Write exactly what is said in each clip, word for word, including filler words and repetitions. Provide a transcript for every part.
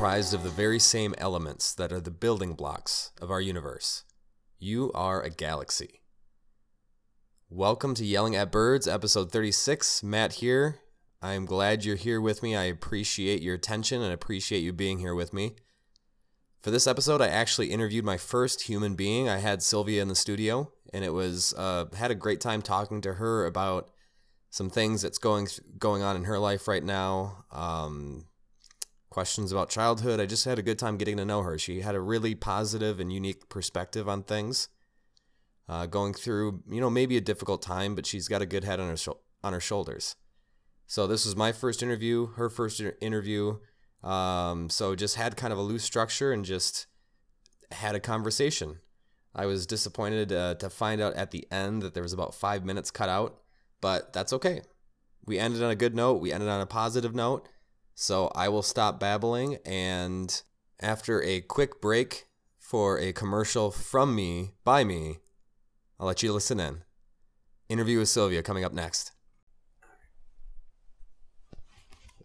comprised of the very same elements that are the building blocks of our universe. You are a galaxy. Welcome to Yelling at Birds, episode thirty-six. Matt here. I'm glad you're here with me. I appreciate your attention and appreciate you being here with me. For this episode, I actually interviewed my first human being. I had Sylvia in the studio, and it was uh, had a great time talking to her about some things that's going going on in her life right now. Um, questions about childhood. I just had a good time getting to know her. She had a really positive and unique perspective on things. Uh, going through, you know, maybe a difficult time, but she's got a good head on her sh- on her shoulders. So this was my first interview, her first interview, um, so just had kind of a loose structure and just had a conversation. I was disappointed uh, to find out at the end that there was about five minutes cut out, but that's okay. We ended on a good note, we ended on a positive note, so I will stop babbling, and after a quick break for a commercial from me, by me, I'll let you listen in. Interview with Sylvia coming up next.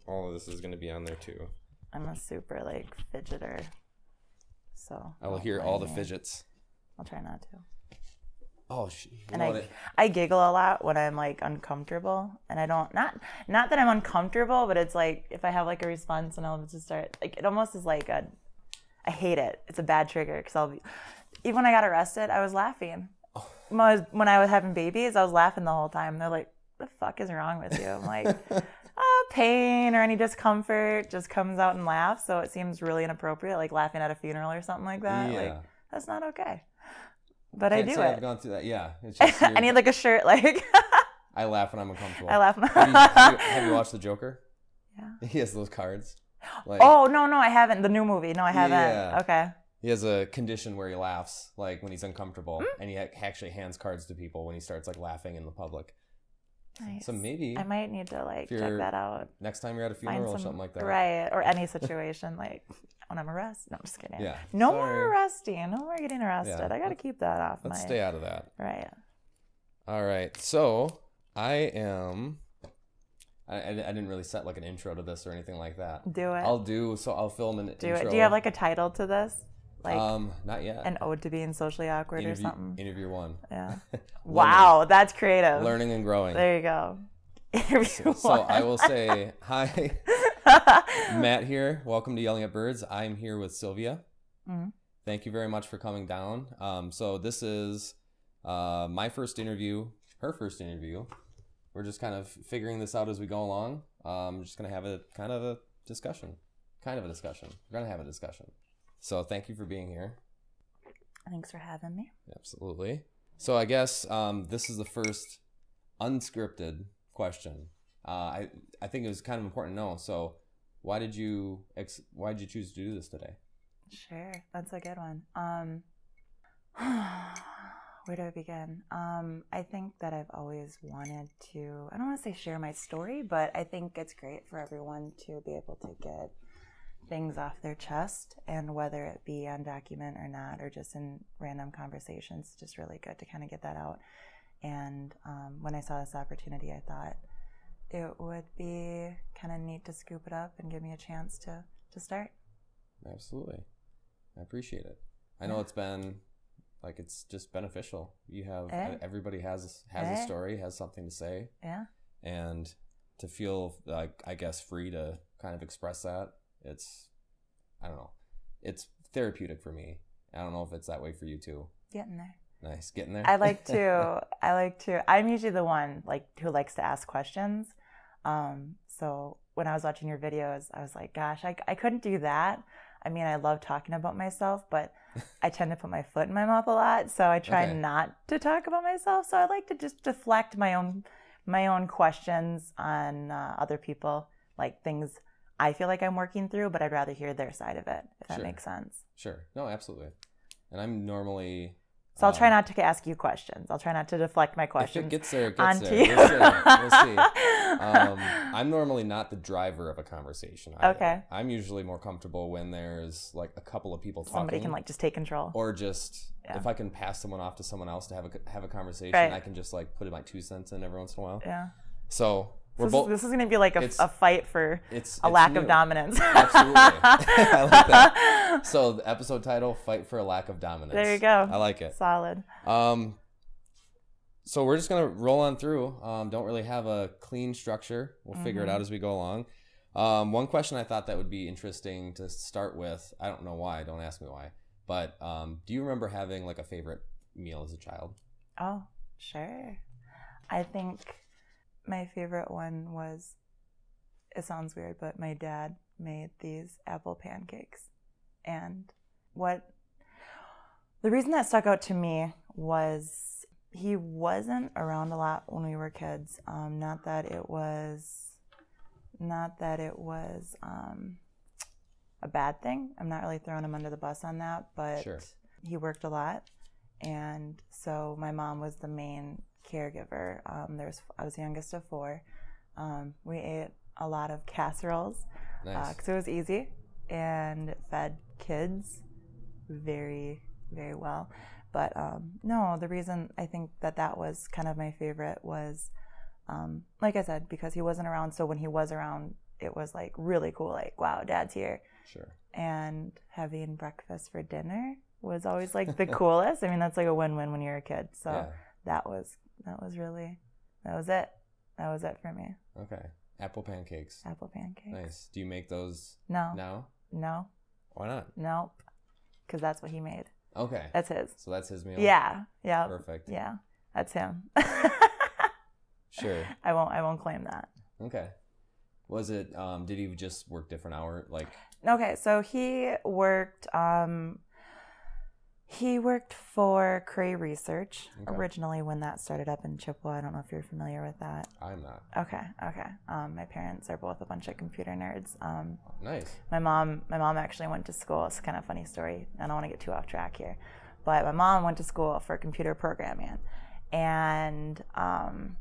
All of this is going to be on there too. I'm a super like fidgeter, so I will hear all the fidgets. I'll try not to. Oh, she, and I it. I giggle a lot when I'm like uncomfortable, and I don't not not that I'm uncomfortable, but it's like if I have like a response and I'll just start like it almost is like a I hate it. It's a bad trigger because I'll be even when I got arrested, I was laughing. Oh. When I was, when I was having babies, I was laughing the whole time. They're like, "What the fuck is wrong with you?" I'm like. Uh, pain or any discomfort just comes out and laughs, so it seems really inappropriate, like laughing at a funeral or something like that. Yeah. Like that's not okay. But Can't I do say it. I've gone through that. Yeah. It's just I need like a shirt. Like I laugh when I'm uncomfortable. I laugh. have, you, have, you, have you watched The Joker? Yeah. He has those cards. Like, oh no, no, I haven't. The new movie. No, I haven't. Yeah. Okay. He has a condition where he laughs, like when he's uncomfortable, mm-hmm. and he actually hands cards to people when he starts like laughing in the public. Nice. So maybe I might need to like check that out next time you're at a funeral some, or something like that, right? Or any situation like when I'm arrested. No, I'm just kidding. Yeah. No Sorry. more arresting. No more getting arrested. Yeah. I got to keep that off. Let's my... stay out of that. Right. All right. So I am. I, I didn't really set like an intro to this or anything like that. Do it. I'll do. So I'll film an do intro. It. Do you have like a title to this? Like um, not yet. An ode to being socially awkward interview, or something. Interview one. Yeah. Wow, that's creative. Learning and growing. There you go. Interview so, one. So I will say hi, Matt here. Welcome to Yelling at Birds. I'm here with Sylvia. Mm-hmm. Thank you very much for coming down. Um, so this is uh, my first interview, her first interview. We're just kind of figuring this out as we go along. Um, we're just gonna have a kind of a discussion, kind of a discussion. We're gonna have a discussion. So thank you for being here. Thanks for having me. Absolutely. So I guess um, this is the first unscripted question. Uh, I I think it was kind of important to know. So why did you ex- why did you choose to do this today? Sure, that's a good one. Um, where do I begin? Um, I think that I've always wanted to. I don't want to say share my story, but I think it's great for everyone to be able to get things off their chest, and whether it be on document or not, or just in random conversations, just really good to kind of get that out. And um, when I saw this opportunity, I thought it would be kind of neat to scoop it up and give me a chance to, to start. Absolutely. I appreciate it. I know yeah. It's been, like, it's just beneficial. You have, hey. everybody has, has hey. a story, has something to say. Yeah. And to feel, like, I guess, free to kind of express that. It's, I don't know, it's therapeutic for me. I don't know if it's that way for you too. Getting there. Nice, getting there. I like to, I like to, I'm usually the one like who likes to ask questions. Um, so when I was watching your videos, I was like, gosh, I, I couldn't do that. I mean, I love talking about myself, but I tend to put my foot in my mouth a lot. So I try okay. not to talk about myself. So I like to just deflect my own, my own questions on uh, other people, like things I feel like I'm working through, but I'd rather hear their side of it, if that sure. makes sense. Sure. No, absolutely. And I'm normally... So I'll um, try not to ask you questions. I'll try not to deflect my questions. If it gets there, it gets there. You. We'll see. We'll see. Um, I'm normally not the driver of a conversation either. Okay. I'm usually more comfortable when there's like a couple of people talking. Somebody can like just take control. Or just, yeah. if I can pass someone off to someone else to have a, have a conversation, right. I can just like put in my two cents in every once in a while. Yeah. So... We're so this is, is going to be like a, a fight for it's, a it's lack new. of dominance. Absolutely. I like that. So the episode title, Fight for a Lack of Dominance. There you go. I like it. Solid. Um, so we're just going to roll on through. Um, don't really have a clean structure. We'll mm-hmm. figure it out as we go along. Um, one question I thought that would be interesting to start with. I don't know why. Don't ask me why. But um, do you remember having like a favorite meal as a child? Oh, sure. I think... my favorite one was, it sounds weird, but my dad made these apple pancakes. And what, the reason that stuck out to me was he wasn't around a lot when we were kids. Um, not that it was, not that it was um, a bad thing. I'm not really throwing him under the bus on that, but sure. He worked a lot. And so my mom was the main caregiver. Um, there was, I was the youngest of four. Um, we ate a lot of casseroles because nice. uh, it was easy and it fed kids very, very well. But um, no, the reason I think that that was kind of my favorite was, um, like I said, because he wasn't around. So when he was around, it was like really cool. Like, wow, Dad's here. Sure. And having breakfast for dinner was always like the coolest. I mean, that's like a win-win when you're a kid. So yeah. that was. That was really, that was it. That was it for me. Okay. Apple pancakes. Apple pancakes. Nice. Do you make those no. now? No. Why not? Nope. Because that's what he made. Okay. That's his. So that's his meal? Yeah. Yeah. Perfect. Yeah. That's him. Sure. I won't, I won't claim that. Okay. Was it, um, did he just work different hours? Like. Okay. So he worked, um, He worked for Cray Research okay. originally when that started up in Chippewa. I don't know if you're familiar with that. I'm not. Okay, okay. Um, my parents are both a bunch of computer nerds. Um, nice. My mom, my mom actually went to school. It's kind of a funny story. I don't want to get too off track here, but my mom went to school for computer programming, and um,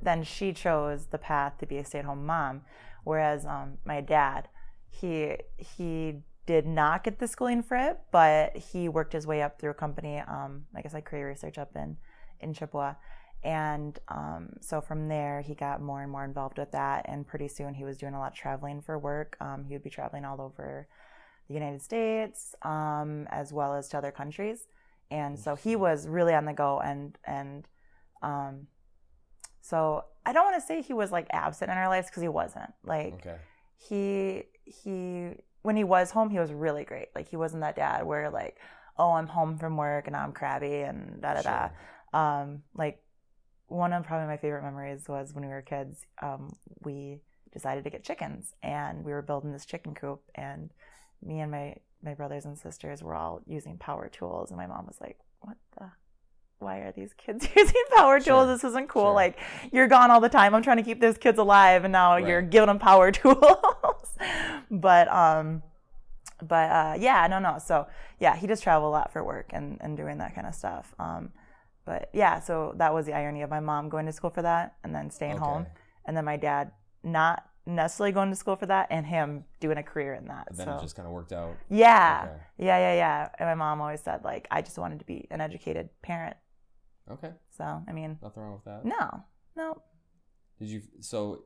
then she chose the path to be a stay-at-home mom, whereas um, my dad, he he. did not get the schooling for it, but he worked his way up through a company, um, like I said, Cray Research up in, in Chippewa. And um, so from there, he got more and more involved with that. And pretty soon he was doing a lot of traveling for work. Um, he would be traveling all over the United States, um, as well as to other countries. And so he was really on the go. And, and um, so I don't want to say he was like absent in our lives, because he wasn't. Like okay. he, he, when he was home, he was really great. Like, he wasn't that dad where, like, oh, I'm home from work and I'm crabby and da-da-da. Sure. Um, like, one of probably my favorite memories was when we were kids, um, we decided to get chickens. And we were building this chicken coop. And me and my, my brothers and sisters were all using power tools. And my mom was like, what the? Why are these kids using power tools? Sure. This isn't cool. Sure. Like, you're gone all the time. I'm trying to keep those kids alive. And now right. you're giving them power tools. But, um, but, uh, yeah, no, no. So yeah, he just traveled a lot for work and, and doing that kind of stuff. Um, but yeah, so that was the irony of my mom going to school for that and then staying okay. home. And then my dad not necessarily going to school for that and him doing a career in that. And then so. It just kind of worked out. Yeah. Okay. Yeah. Yeah. Yeah. And my mom always said, like, I just wanted to be an educated parent. Okay. So, I mean. Nothing wrong with that. No, no. Did you, so.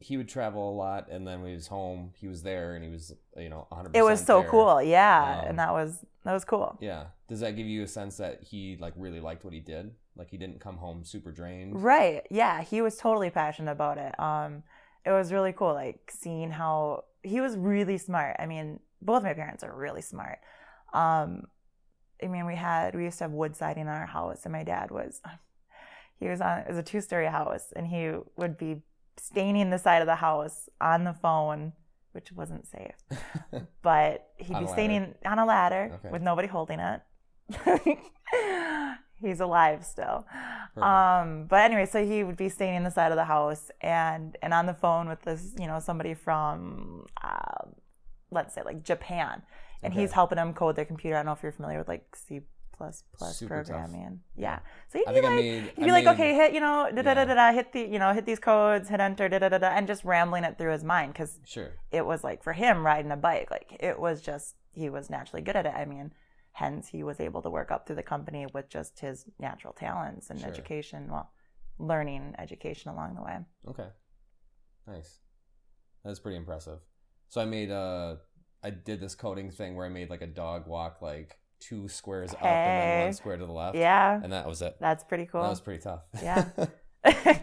He would travel a lot, and then when he was home, he was there, and he was, you know, one hundred percent It was so there. Cool, yeah, um, and that was that was cool. Yeah. Does that give you a sense that he, like, really liked what he did? Like, he didn't come home super drained? Right, yeah, he was totally passionate about it. Um, it was really cool, like, seeing how... He was really smart. I mean, both my parents are really smart. Um, I mean, we had... We used to have wood siding on our house, and my dad was... He was on... It was a two-story house, and he would be... staining the side of the house on the phone, which wasn't safe, but he'd be staining on a ladder okay. with nobody holding it. He's alive still. Um, but anyway, so he would be staining the side of the house and, and on the phone with this, you know, somebody from, uh, let's say like Japan, and okay. he's helping them code their computer. I don't know if you're familiar with like C plus plus Super programming. Tough. Yeah. So he'd be I think like, I made, he'd be I like made, okay, hit, you know, da da da da da, hit the, you know, hit these codes, hit enter, da da da da, and just rambling it through his mind because sure. it was like for him riding a bike, like it was just, he was naturally good at it. I mean, hence he was able to work up through the company with just his natural talents and sure. education, well, learning education along the way. Okay. Nice. That's pretty impressive. So I made a, I did this coding thing where I made like a dog walk like two squares hey. up and then one square to the left. Yeah. And that was it. That's pretty cool. That was pretty tough. Yeah.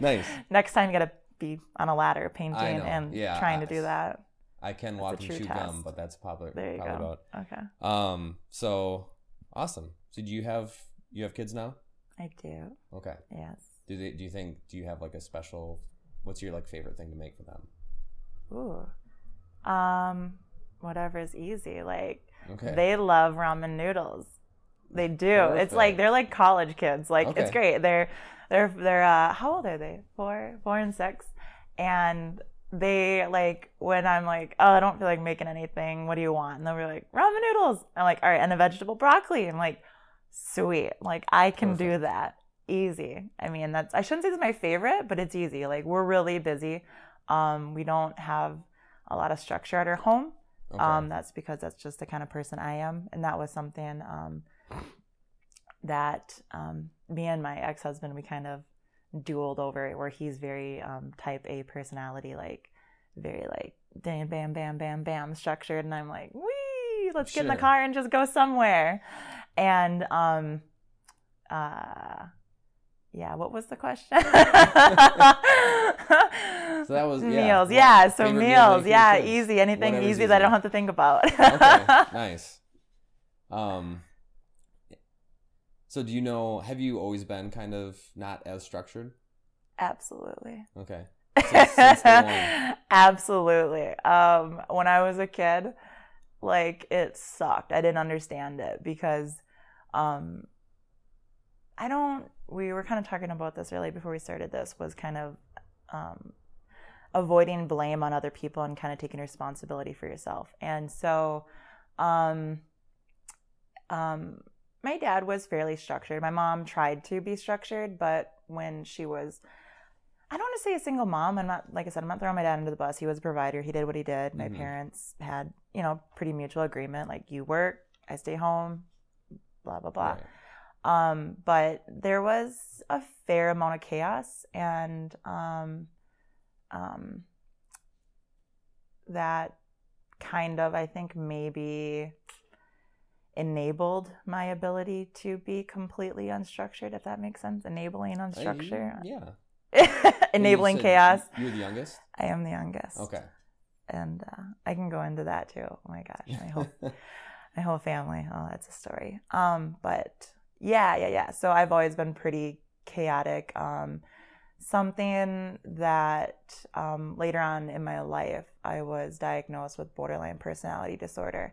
Nice. Next time you got to be on a ladder painting and yeah, trying I, to do that. I can that's walk and chew test. gum, but that's probably, there you probably go. about. Okay. Um, so awesome. So do you have, you have kids now? I do. Okay. Yes. Do they, do you think, do you have like a special, what's your like favorite thing to make for them? Ooh. Um, whatever is easy. Like okay. they love ramen noodles. They do. Perfect. It's like, they're like college kids. Like okay. it's great. They're, they're, they're, uh, how old are they? Four, four and six. And they like, when I'm like, oh, I don't feel like making anything. What do you want? And they'll be like, ramen noodles. I'm like, all right. And a vegetable broccoli. I'm like, sweet. Like I can Perfect. do that. Easy. I mean, that's, I shouldn't say it's my favorite, but it's easy. Like we're really busy. Um, we don't have a lot of structure at our home. Okay. Um, that's because that's just the kind of person I am. And that was something, um, that, um, me and my ex-husband, we kind of dueled over it, where he's very, um, type A personality, like very like bam, bam, bam, bam, bam structured. And I'm like, wee, let's get sure. in the car and just go somewhere. And, um, uh, yeah, what was the question? So that was yeah. meals. Yeah, yeah. so meals. Meal yeah, easy. Anything Whatever's easy that I don't have to think about. Okay, nice. Um, so do you know, have you always been kind of not as structured? Absolutely. Okay. Since, since Absolutely. Um, when I was a kid, like it sucked. I didn't understand it because um, I don't. We were kind of talking about this earlier before we started this, was kind of um, avoiding blame on other people and kind of taking responsibility for yourself. And so um, um, my dad was fairly structured. My mom tried to be structured, but when she was, I don't want to say a single mom. I'm not, like I said, I'm not throwing my dad under the bus. He was a provider. He did what he did. My mm-hmm. parents had, you know, pretty mutual agreement. Like you work, I stay home, blah, blah, blah. Right. Um, but there was a fair amount of chaos, and um, um, that kind of, I think, maybe enabled my ability to be completely unstructured, if that makes sense. Enabling unstructure. Hey, yeah. Enabling you chaos. You're the youngest? I am the youngest. Okay. And uh, I can go into that, too. Oh, my gosh. My whole, my whole family. Oh, that's a story. Um, but... Yeah, yeah, yeah. So I've always been pretty chaotic. Um, something that um, later on in my life, I was diagnosed with borderline personality disorder.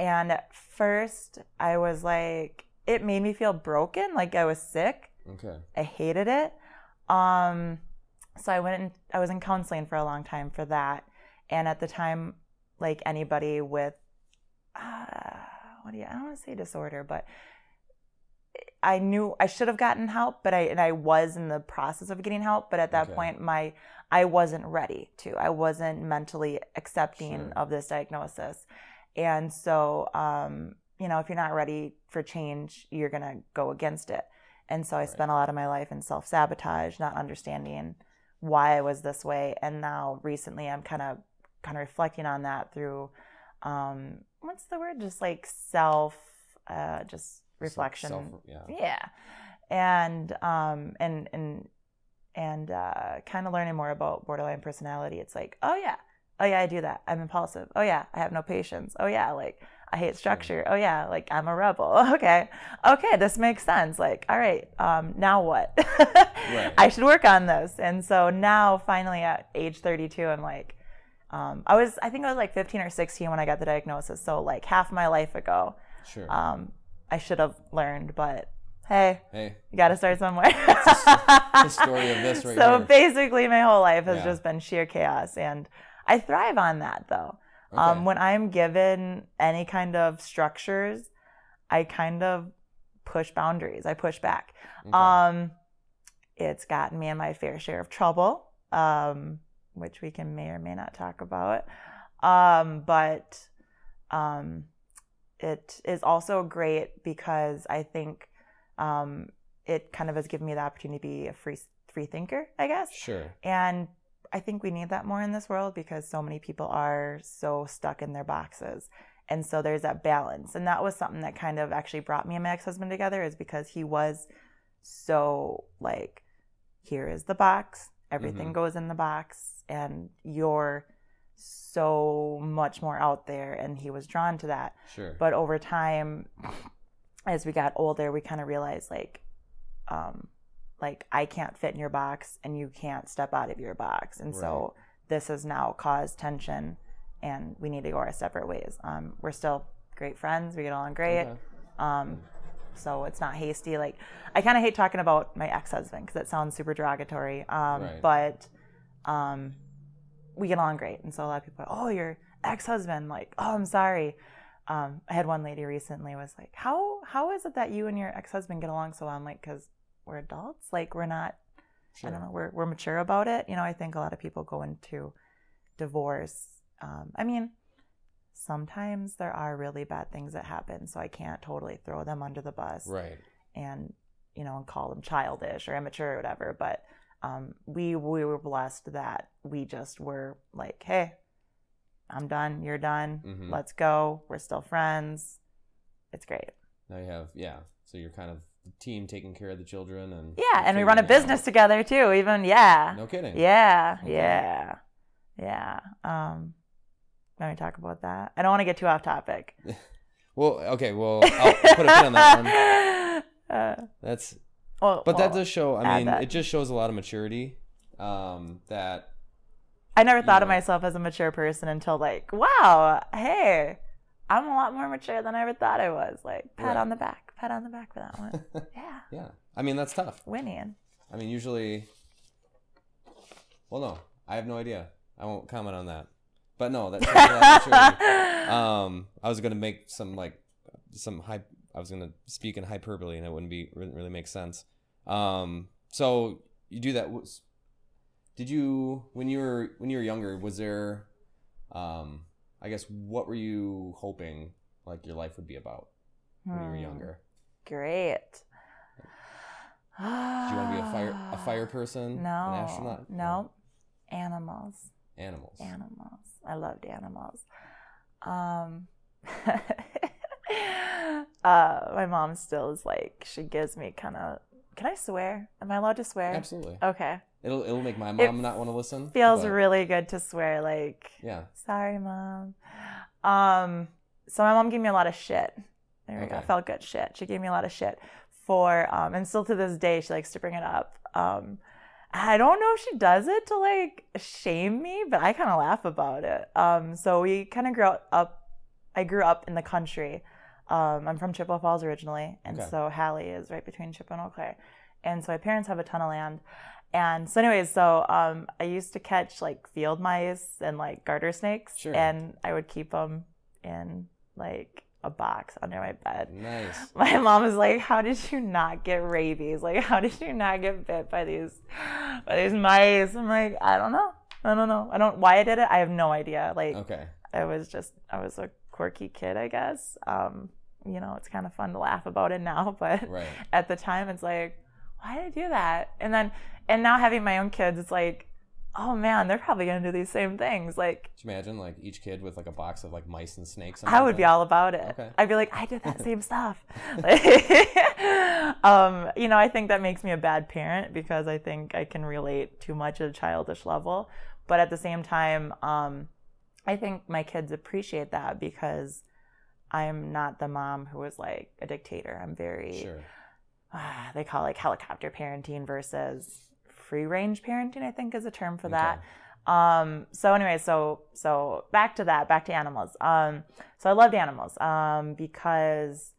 And at first, I was like, it made me feel broken, like I was sick. Okay. I hated it. Um, so I went, in, I was in counseling for a long time for that. And at the time, like anybody with, uh, what do you, I don't want to say disorder, but I knew I should have gotten help, but I and I was in the process of getting help. But at that okay. point, my I wasn't ready to. I wasn't mentally accepting sure. of this diagnosis. And so, um, you know, if you're not ready for change, you're going to go against it. And so I right. spent a lot of my life in self-sabotage, not understanding why I was this way. And now recently I'm kind of kind of reflecting on that through, um, what's the word? Just like self, uh, just... reflection Self, yeah. yeah and um and and and uh kind of learning more about borderline personality. It's like, oh yeah oh yeah I do that. I'm impulsive. Oh yeah, I have no patience. Oh yeah, like I hate structure. Oh yeah, like I'm a rebel. Okay okay this makes sense. Like, all right, um now what? Right. I should work on this. And so now finally at age thirty-two, I'm like, um I was I think I was like fifteen or sixteen when I got the diagnosis, so like half my life ago. Sure. um I should have learned, but hey, hey. you got to start somewhere. The story of this right So here. Basically my whole life has yeah. just been sheer chaos, and I thrive on that, though. Okay. Um, when I'm given any kind of structures, I kind of push boundaries. I push back. Okay. Um, it's gotten me in my fair share of trouble, um, which we can may or may not talk about. Um, but... Um, It is also great because I think um, it kind of has given me the opportunity to be a free free thinker, I guess. Sure. And I think we need that more in this world because so many people are so stuck in their boxes. And so there's that balance. And that was something that kind of actually brought me and my ex-husband together, is because he was so like, here is the box. Everything mm-hmm. goes in the box. And you're so much more out there. And he was drawn to that. Sure. But over time, as we got older, we kind of realized like, um, like I can't fit in your box and you can't step out of your box. And right. so this has now caused tension. And we need to go our separate ways. Um, we're still great friends. We get along great. Okay. Um, so it's not hasty. Like, I kind of hate talking about my ex-husband because it sounds super derogatory. Um, right. But um, we get along great. And so a lot of people are, oh, your ex-husband. Like, oh, I'm sorry. Um, I had one lady recently was like, how how is it that you and your ex-husband get along so well? I'm like, because we're adults. Like, we're not, sure. I don't know, we're, we're mature about it. You know, I think a lot of people go into divorce. Um, I mean, sometimes there are really bad things that happen, so I can't totally throw them under the bus, right? And you know, and call them childish or immature or whatever. But um, we we were blessed that we just were like, hey, I'm done, you're done, mm-hmm. let's go. We're still friends. It's great. Now you have yeah. So you're kind of the team taking care of the children and yeah, and we run a business out. together too. Even yeah, no kidding. Yeah, okay. yeah, yeah. Um. Let me talk about that. I don't want to get too off topic. well, okay. Well, I'll put a pin on that one. Uh, That's. Well, but well, that does show. I mean, that. It just shows a lot of maturity. Um, that. I never thought know. of myself as a mature person until like, wow, hey, I'm a lot more mature than I ever thought I was. Like, pat right. on the back, pat on the back for that one. yeah. Yeah. I mean, that's tough. Winning. I mean, usually. Well, no, I have no idea. I won't comment on that. But no, that's um, I was gonna make some like some hype. I was gonna speak in hyperbole, and it wouldn't be wouldn't really make sense. Um, so you do that. Did you when you were when you were younger? Was there, um, I guess, what were you hoping like your life would be about when hmm. you were younger? Great. Did you want to be a fire a fire person? No, an astronaut? No, no. Animals. Animals. Animals. I loved animals. Um, uh, my mom still is like, she gives me kind of, can I swear? Am I allowed to swear? Absolutely. Okay. It'll it'll make my mom it not want to listen. Feels but... really good to swear. Like, yeah. Sorry, mom. Um, so my mom gave me a lot of shit. There we okay. go. Felt good shit. She gave me a lot of shit for, um, and still to this day, she likes to bring it up. Um, I don't know if she does it to, like, shame me, but I kind of laugh about it. Um, so we kind of grew up – I grew up in the country. Um, I'm from Chippewa Falls originally, and okay. so Hallie is right between Chippewa and Eau Claire. And so my parents have a ton of land. And so anyways, so um, I used to catch, like, field mice and, like, garter snakes, sure. and I would keep them in, like – a box under my bed. Nice. My mom was like, how did you not get rabies? Like, how did you not get bit by these by these mice? I'm like, I don't know. I don't know. I don't why I did it. I have no idea. Like, okay. I was just I was a quirky kid, I guess. Um, you know, it's kind of fun to laugh about it now, but right. at the time it's like, why did I do that? And then and now having my own kids, it's like, oh man, they're probably gonna do these same things. Like, could you imagine like each kid with like a box of like mice and snakes? I would like be all about it. Okay. I'd be like, I did that same stuff. Like, um, you know, I think that makes me a bad parent because I think I can relate too much at a childish level. But at the same time, um, I think my kids appreciate that because I'm not the mom who is like a dictator. I'm very sure. uh, they call it like helicopter parenting versus free-range parenting, I think, is a term for that. Okay. Um, so anyway, so so back to that, back to animals. Um, so I loved animals um, because,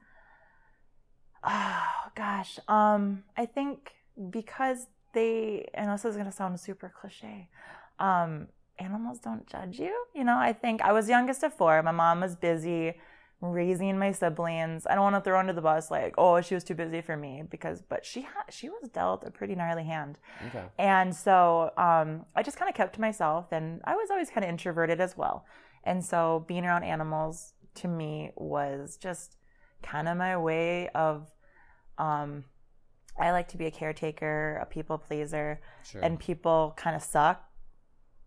oh gosh, um, I think because they, and this is going to sound super cliche, um, animals don't judge you. You know, I think I was youngest of four. My mom was busy raising my siblings. I don't want to throw under the bus like, oh, she was too busy for me, because but she ha- she was dealt a pretty gnarly hand. Okay. And so um, I just kind of kept to myself, and I was always kind of introverted as well. And so being around animals to me was just kind of my way of um, I like to be a caretaker, a people pleaser, sure. and people kind of suck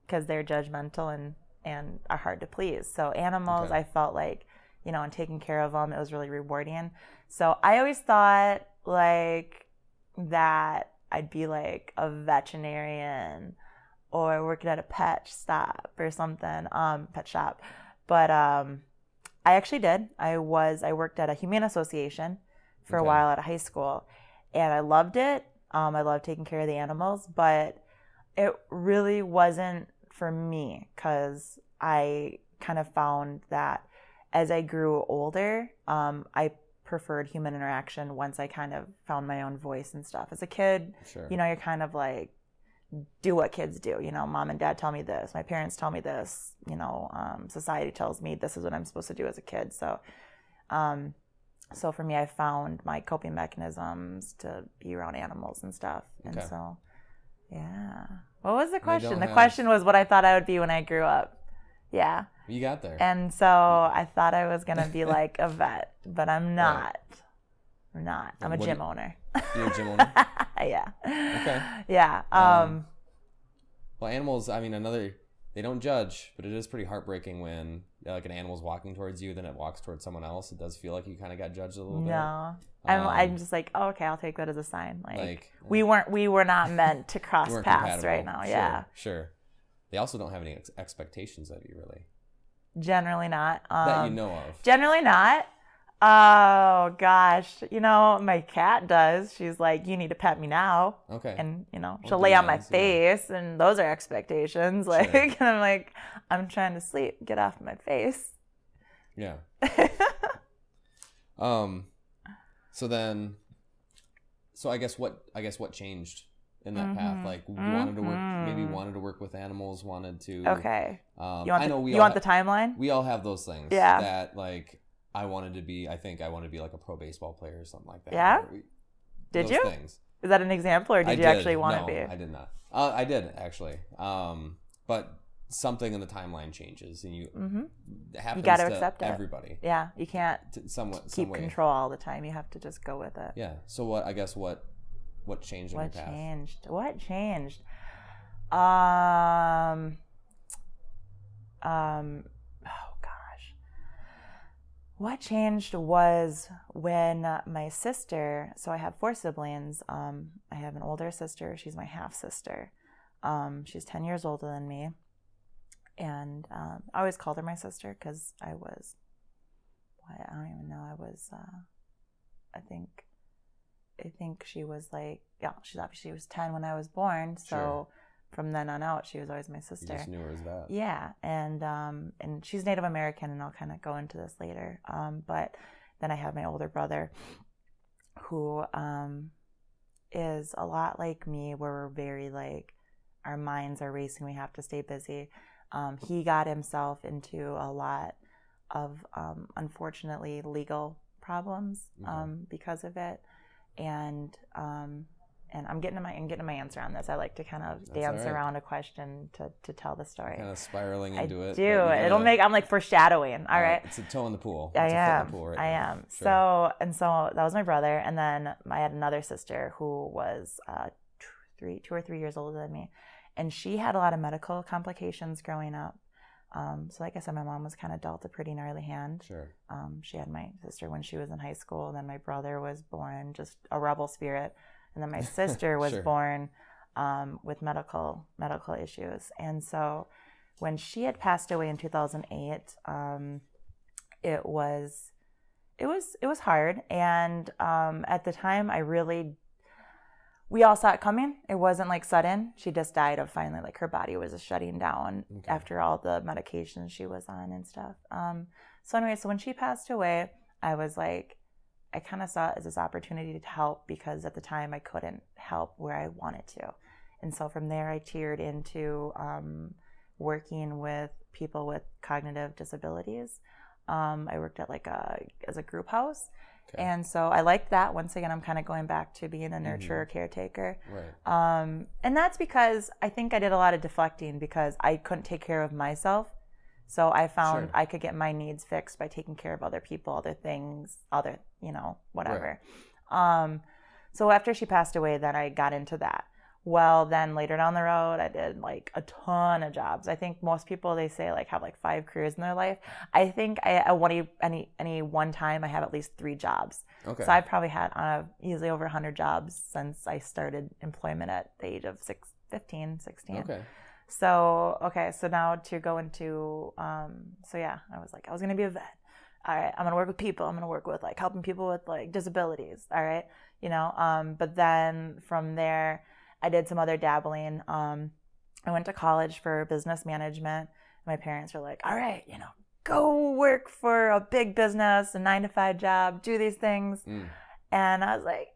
because they're judgmental and, and are hard to please. So animals, okay. I felt like, you know, and taking care of them, it was really rewarding. So I always thought, like, that I'd be, like, a veterinarian or working at a pet stop or something, um, pet shop. But um, I actually did. I was, I worked at a humane association for okay. a while out of high school, and I loved it. Um, I loved taking care of the animals, but it really wasn't for me, because I kind of found that as I grew older, um, I preferred human interaction once I kind of found my own voice and stuff. As a kid, sure. you know, you're kind of like, do what kids do. You know, mom and dad tell me this, my parents tell me this, you know, um, society tells me this is what I'm supposed to do as a kid. So, um, so for me, I found my coping mechanisms to be around animals and stuff. And okay. so, yeah. What was the question? The have... question was what I thought I would be when I grew up. Yeah. You got there. And so I thought I was going to be like a vet, but I'm not. Right. I'm not. I'm a gym you... owner. You're a gym owner? Yeah. Okay. Yeah. Um, um, well, animals, I mean, another, they don't judge, but it is pretty heartbreaking when uh, like an animal's walking towards you, then it walks towards someone else. It does feel like you kind of got judged a little bit. No. I'm, um, I'm just like, oh, okay, I'll take that as a sign. Like, like we weren't, we were not meant to cross paths compatible. Right now. Yeah. Sure, sure. They also don't have any ex expectations of you, really. Generally not. Um, that you know of. Generally not. Oh, gosh. You know, my cat does. She's like, you need to pet me now. Okay. And, you know, she'll well, lay on my is, face, yeah. and those are expectations. Like, sure. And I'm like, I'm trying to sleep. Get off my face. Yeah. um. So then, so I guess what I guess what changed in that mm-hmm. path? Like, mm-hmm. wanted to work, maybe wanted to work with animals, wanted to. Okay. Um, you want I know the, we you all want the timeline? We all have those things. Yeah. That like. I wanted to be, I think I wanted to be like a pro baseball player or something like that. Yeah? Did you? Things. Is that an example, or did I you did. actually want no, to be? I did not. Uh, I did, actually. Um, but something in the timeline changes, and you, mm-hmm. it happens you gotta to accept everybody. It. Yeah, you can't to, somewhat, keep some way. control all the time. You have to just go with it. Yeah. So what, I guess what, what changed in what your path? What changed? What changed? Um, um, What changed was when my sister, so I have four siblings. Um, I have an older sister. She's my half-sister. Um, she's ten years older than me. And um, I always called her my sister because I was, I don't even know, I was, uh, I think, I think she was like, yeah, she's obviously she was ten when I was born. So sure. From then on out, she was always my sister. You just knew her as that. Yeah, and um, and she's Native American, and I'll kind of go into this later. Um, but then I have my older brother, who um, is a lot like me, where we're very like, our minds are racing. We have to stay busy. Um, he got himself into a lot of, um, unfortunately, legal problems mm-hmm. um, because of it, and. Um, And I'm getting to my I'm getting to my answer on this. I like to kind of That's dance right. around a question to, to tell the story. Kind of spiraling into I it. I do. Gotta, It'll make I'm like foreshadowing. All uh, right. It's a toe in the pool. It's I am. A foot in the pool right I now. am. Sure. So and so that was my brother, and then I had another sister who was uh, two, three, two or three years older than me, and she had a lot of medical complications growing up. Um, so like I said, my mom was kind of dealt a pretty gnarly hand. Sure. Um, she had my sister when she was in high school, and then my brother was born, just a rebel spirit. And then my sister was sure. born um, with medical medical issues. And so when she had passed away in two thousand eight, um, it was it was it was hard. And um, at the time, I really we all saw it coming. It wasn't like sudden. She just died of finally like her body was just shutting down okay. after all the medications she was on and stuff. Um, so anyway, so when she passed away, I was like. I kind of saw it as this opportunity to help, because at the time I couldn't help where I wanted to. And so from there I tiered into um, working with people with cognitive disabilities. Um, I worked at like a, as a group house. Okay. And so I liked that. Once again, I'm kind of going back to being a nurturer, mm-hmm. caretaker. Right. Um, and that's because I think I did a lot of deflecting because I couldn't take care of myself. So I found sure. I could get my needs fixed by taking care of other people, other things, other, you know, whatever. Right. Um, so after she passed away, then I got into that. Well, then later down the road, I did like a ton of jobs. I think most people, they say like have like five careers in their life. I think I, I want any any one time I have at least three jobs. Okay. So I probably had uh, easily over one hundred jobs since I started employment at the age of six, fifteen, sixteen. Okay. So, okay, so now to go into, um, so yeah, I was like, I was going to be a vet. All right, I'm going to work with people. I'm going to work with like helping people with like disabilities. All right, you know, um, but then from there, I did some other dabbling. Um, I went to college for business management. My parents were like, all right, you know, go work for a big business, a nine to five job, do these things. Mm. And I was like,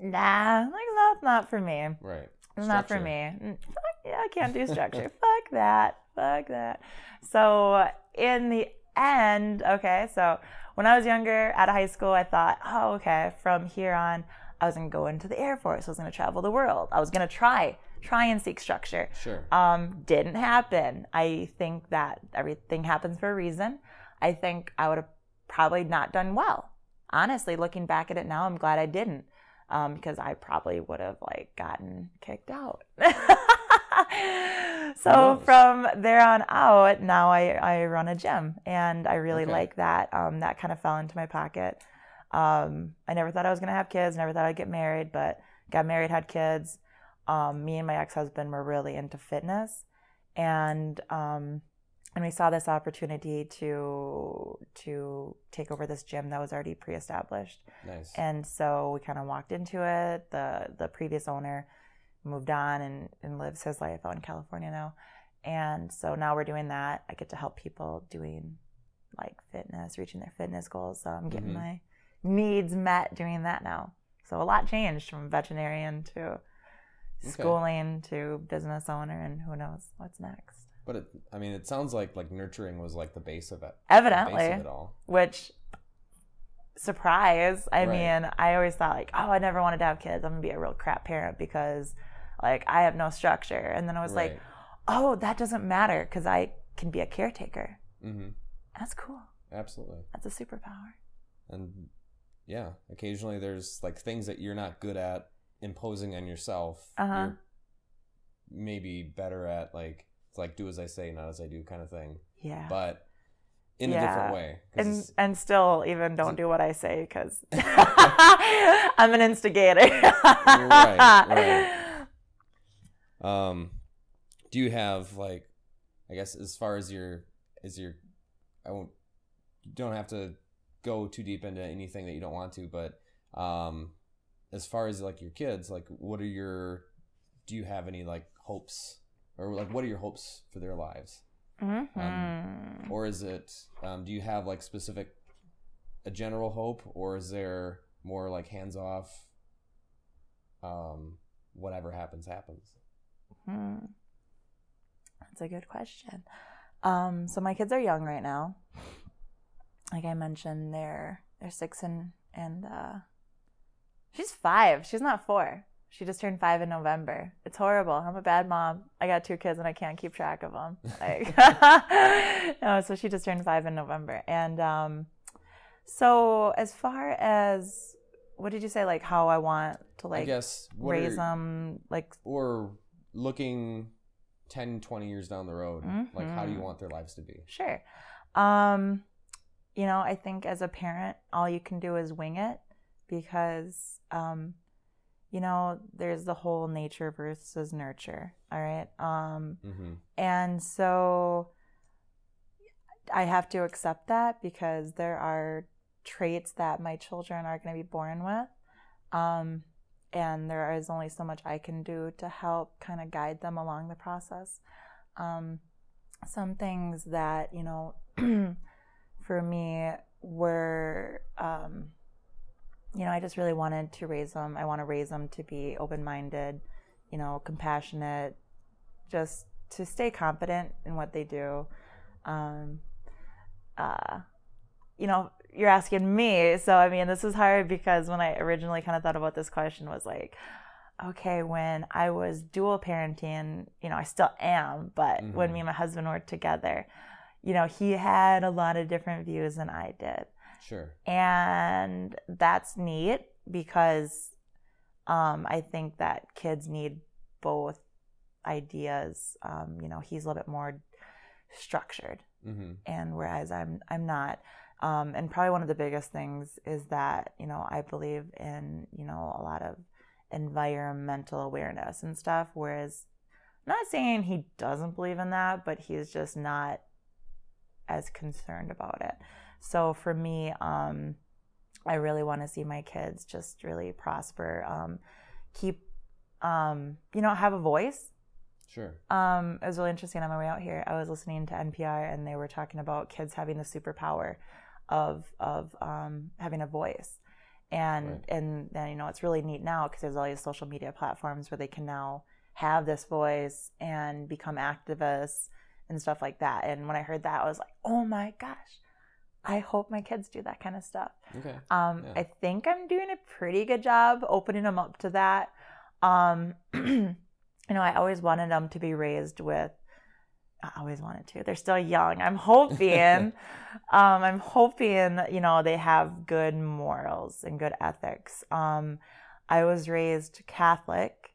um, nah, like that's not for me. Right. It's not for me. Yeah, I can't do structure. Fuck that. Fuck that. So in the end, okay, so when I was younger, out of high school, I thought, oh, okay, from here on, I was going to go into the Air Force. I was going to travel the world. I was going to try, try and seek structure. Sure. Um, didn't happen. I think that everything happens for a reason. I think I would have probably not done well. Honestly, looking back at it now, I'm glad I didn't, um, because I probably would have like gotten kicked out. So from there on out, now I, I run a gym, and I really okay. like that. Um, that kind of fell into my pocket. Um, I never thought I was going to have kids, never thought I'd get married, but got married, had kids. Um, me and my ex-husband were really into fitness, and, um, and we saw this opportunity to, to take over this gym that was already pre-established. Nice. And so we kind of walked into it. The, the previous owner moved on and, and lives his life out in California now. And so now we're doing that. I get to help people doing like fitness, reaching their fitness goals. So I'm getting mm-hmm. my needs met doing that now. So a lot changed from veterinarian to okay. schooling to business owner, and who knows what's next. But it, I mean, it sounds like like nurturing was like the base of it. Evidently, the base of it all. Which surprise! I right. mean, I always thought like, oh, I never wanted to have kids. I'm gonna be a real crap parent because like I have no structure. And then I was right. like, oh, that doesn't matter because I can be a caretaker. Mm-hmm. That's cool. Absolutely. That's a superpower. And yeah, occasionally there's like things that you're not good at imposing on yourself. Uh-huh. You're maybe better at like, it's like do as I say, not as I do kind of thing. Yeah. But in yeah. a different way. And and still even don't do what I say because I'm an instigator. Right, right. Um, do you have like, I guess as far as your, as your, I won't, you don't have to go too deep into anything that you don't want to, but um as far as like your kids, like what are your, do you have any like hopes or like what are your hopes for their lives? Mm-hmm. Um, or is it um do you have like specific a general hope, or is there more like hands off, um whatever happens happens? Mm-hmm. That's a good question. Um so my kids are young right now. Like I mentioned, they're they're six and and uh, she's five. She's not four. She just turned five in November. It's horrible. I'm a bad mom. I got two kids and I can't keep track of them. Like, no. So she just turned five in November. And um, so as far as what did you say? Like how I want to like I guess, raise are, them, like or looking ten, twenty years down the road. Mm-hmm. Like how do you want their lives to be? Sure. Um. You know, I think as a parent, all you can do is wing it because, um, you know, there's the whole nature versus nurture, all right? Um, mm-hmm. And so I have to accept that because there are traits that my children are going to be born with, um, and there is only so much I can do to help kind of guide them along the process. Um, some things that, you know... for me were, um, you know, I just really wanted to raise them. I want to raise them to be open-minded, you know, compassionate, just to stay competent in what they do. Um, uh, you know, you're asking me, so I mean, this is hard because when I originally kind of thought about this question was like, okay, when I was dual parenting, you know, I still am, but mm-hmm. when me and my husband were together, you know, he had a lot of different views than I did. Sure. And that's neat because um, I think that kids need both ideas. Um, you know, he's a little bit more structured, mm-hmm. and whereas I'm I'm not. Um, and probably one of the biggest things is that, you know, I believe in, you know, a lot of environmental awareness and stuff, whereas I'm not saying he doesn't believe in that, but he's just not as concerned about it. So for me, um, I really want to see my kids just really prosper, um, keep, um, you know, have a voice. Sure. Um, it was really interesting. On my way out here, I was listening to N P R, and they were talking about kids having the superpower of of um, having a voice. And right. and then, you know, it's really neat now because there's all these social media platforms where they can now have this voice and become activists and stuff like that. And when I heard that, I was like, oh my gosh, I hope my kids do that kind of stuff. Okay. Um, yeah. I think I'm doing a pretty good job opening them up to that. Um, you know, I always wanted them to be raised with, I always wanted to, they're still young. I'm hoping, um, I'm hoping, you know, they have good morals and good ethics. Um, I was raised Catholic.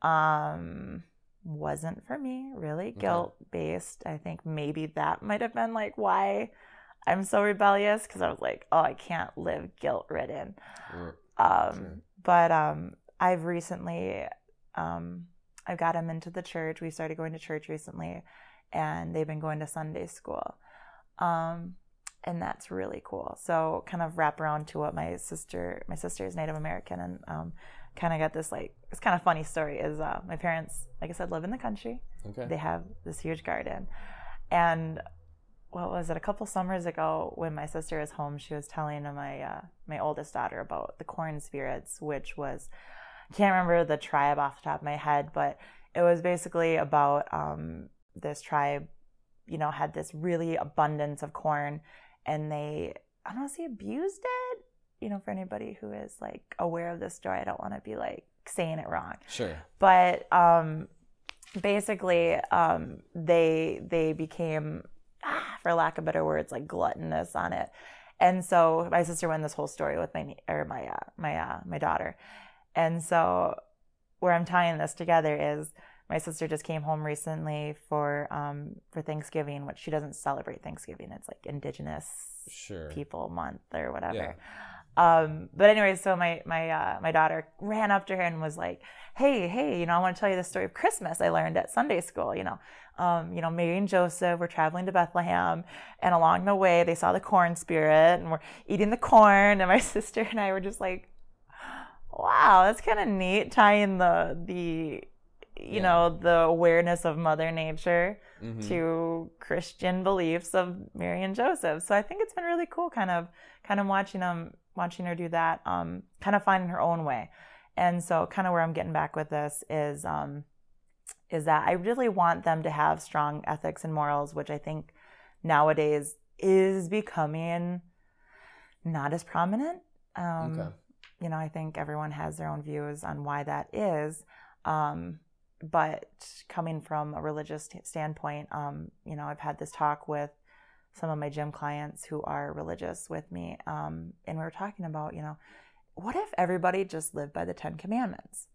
Um, wasn't for me, really guilt-based. I think maybe that might have been like why I'm so rebellious, because I was like, oh, I can't live guilt-ridden. Sure. Um, sure. But um, I've recently, um, I've got him into the church. We started going to church recently, and they've been going to Sunday school. Um, and that's really cool. So kind of wrap around to what my sister, my sister is Native American, and um, kind of got this, like, it's kind of funny story is uh, my parents, like I said, live in the country. Okay. They have this huge garden. And what was it, a couple summers ago when my sister was home, she was telling my uh, my oldest daughter about the corn spirits, which was, I can't remember the tribe off the top of my head, but it was basically about um, this tribe, you know, had this really abundance of corn, and they, I don't want to say abused it. You know, for anybody who is, like, aware of this story, I don't want to be, like, saying it wrong. Sure. But um, basically, um, they they became, ah, for lack of better words, like, gluttonous on it. And so my sister went this whole story with my or my uh, my uh, my daughter. And so where I'm tying this together is my sister just came home recently for um, for Thanksgiving, which she doesn't celebrate Thanksgiving. It's like Indigenous sure. People Month or whatever. Yeah. Um, but anyway, so my my uh, my daughter ran up to her and was like, "Hey, hey, you know, I want to tell you the story of Christmas I learned at Sunday school. You know, um, you know, Mary and Joseph were traveling to Bethlehem, and along the way they saw the corn spirit, and we're eating the corn." And my sister and I were just like, "Wow, that's kind of neat, tying the the you yeah. know the awareness of Mother Nature mm-hmm. to Christian beliefs of Mary and Joseph." So I think it's been really cool, kind of kind of watching them. Watching her do that, um, kind of finding her own way. And so kind of where I'm getting back with this is um, is that I really want them to have strong ethics and morals, which I think nowadays is becoming not as prominent. Um, okay. You know, I think everyone has their own views on why that is. Um, but coming from a religious standpoint, um, you know, I've had this talk with some of my gym clients who are religious with me, um, and we were talking about, you know, what if everybody just lived by the Ten Commandments?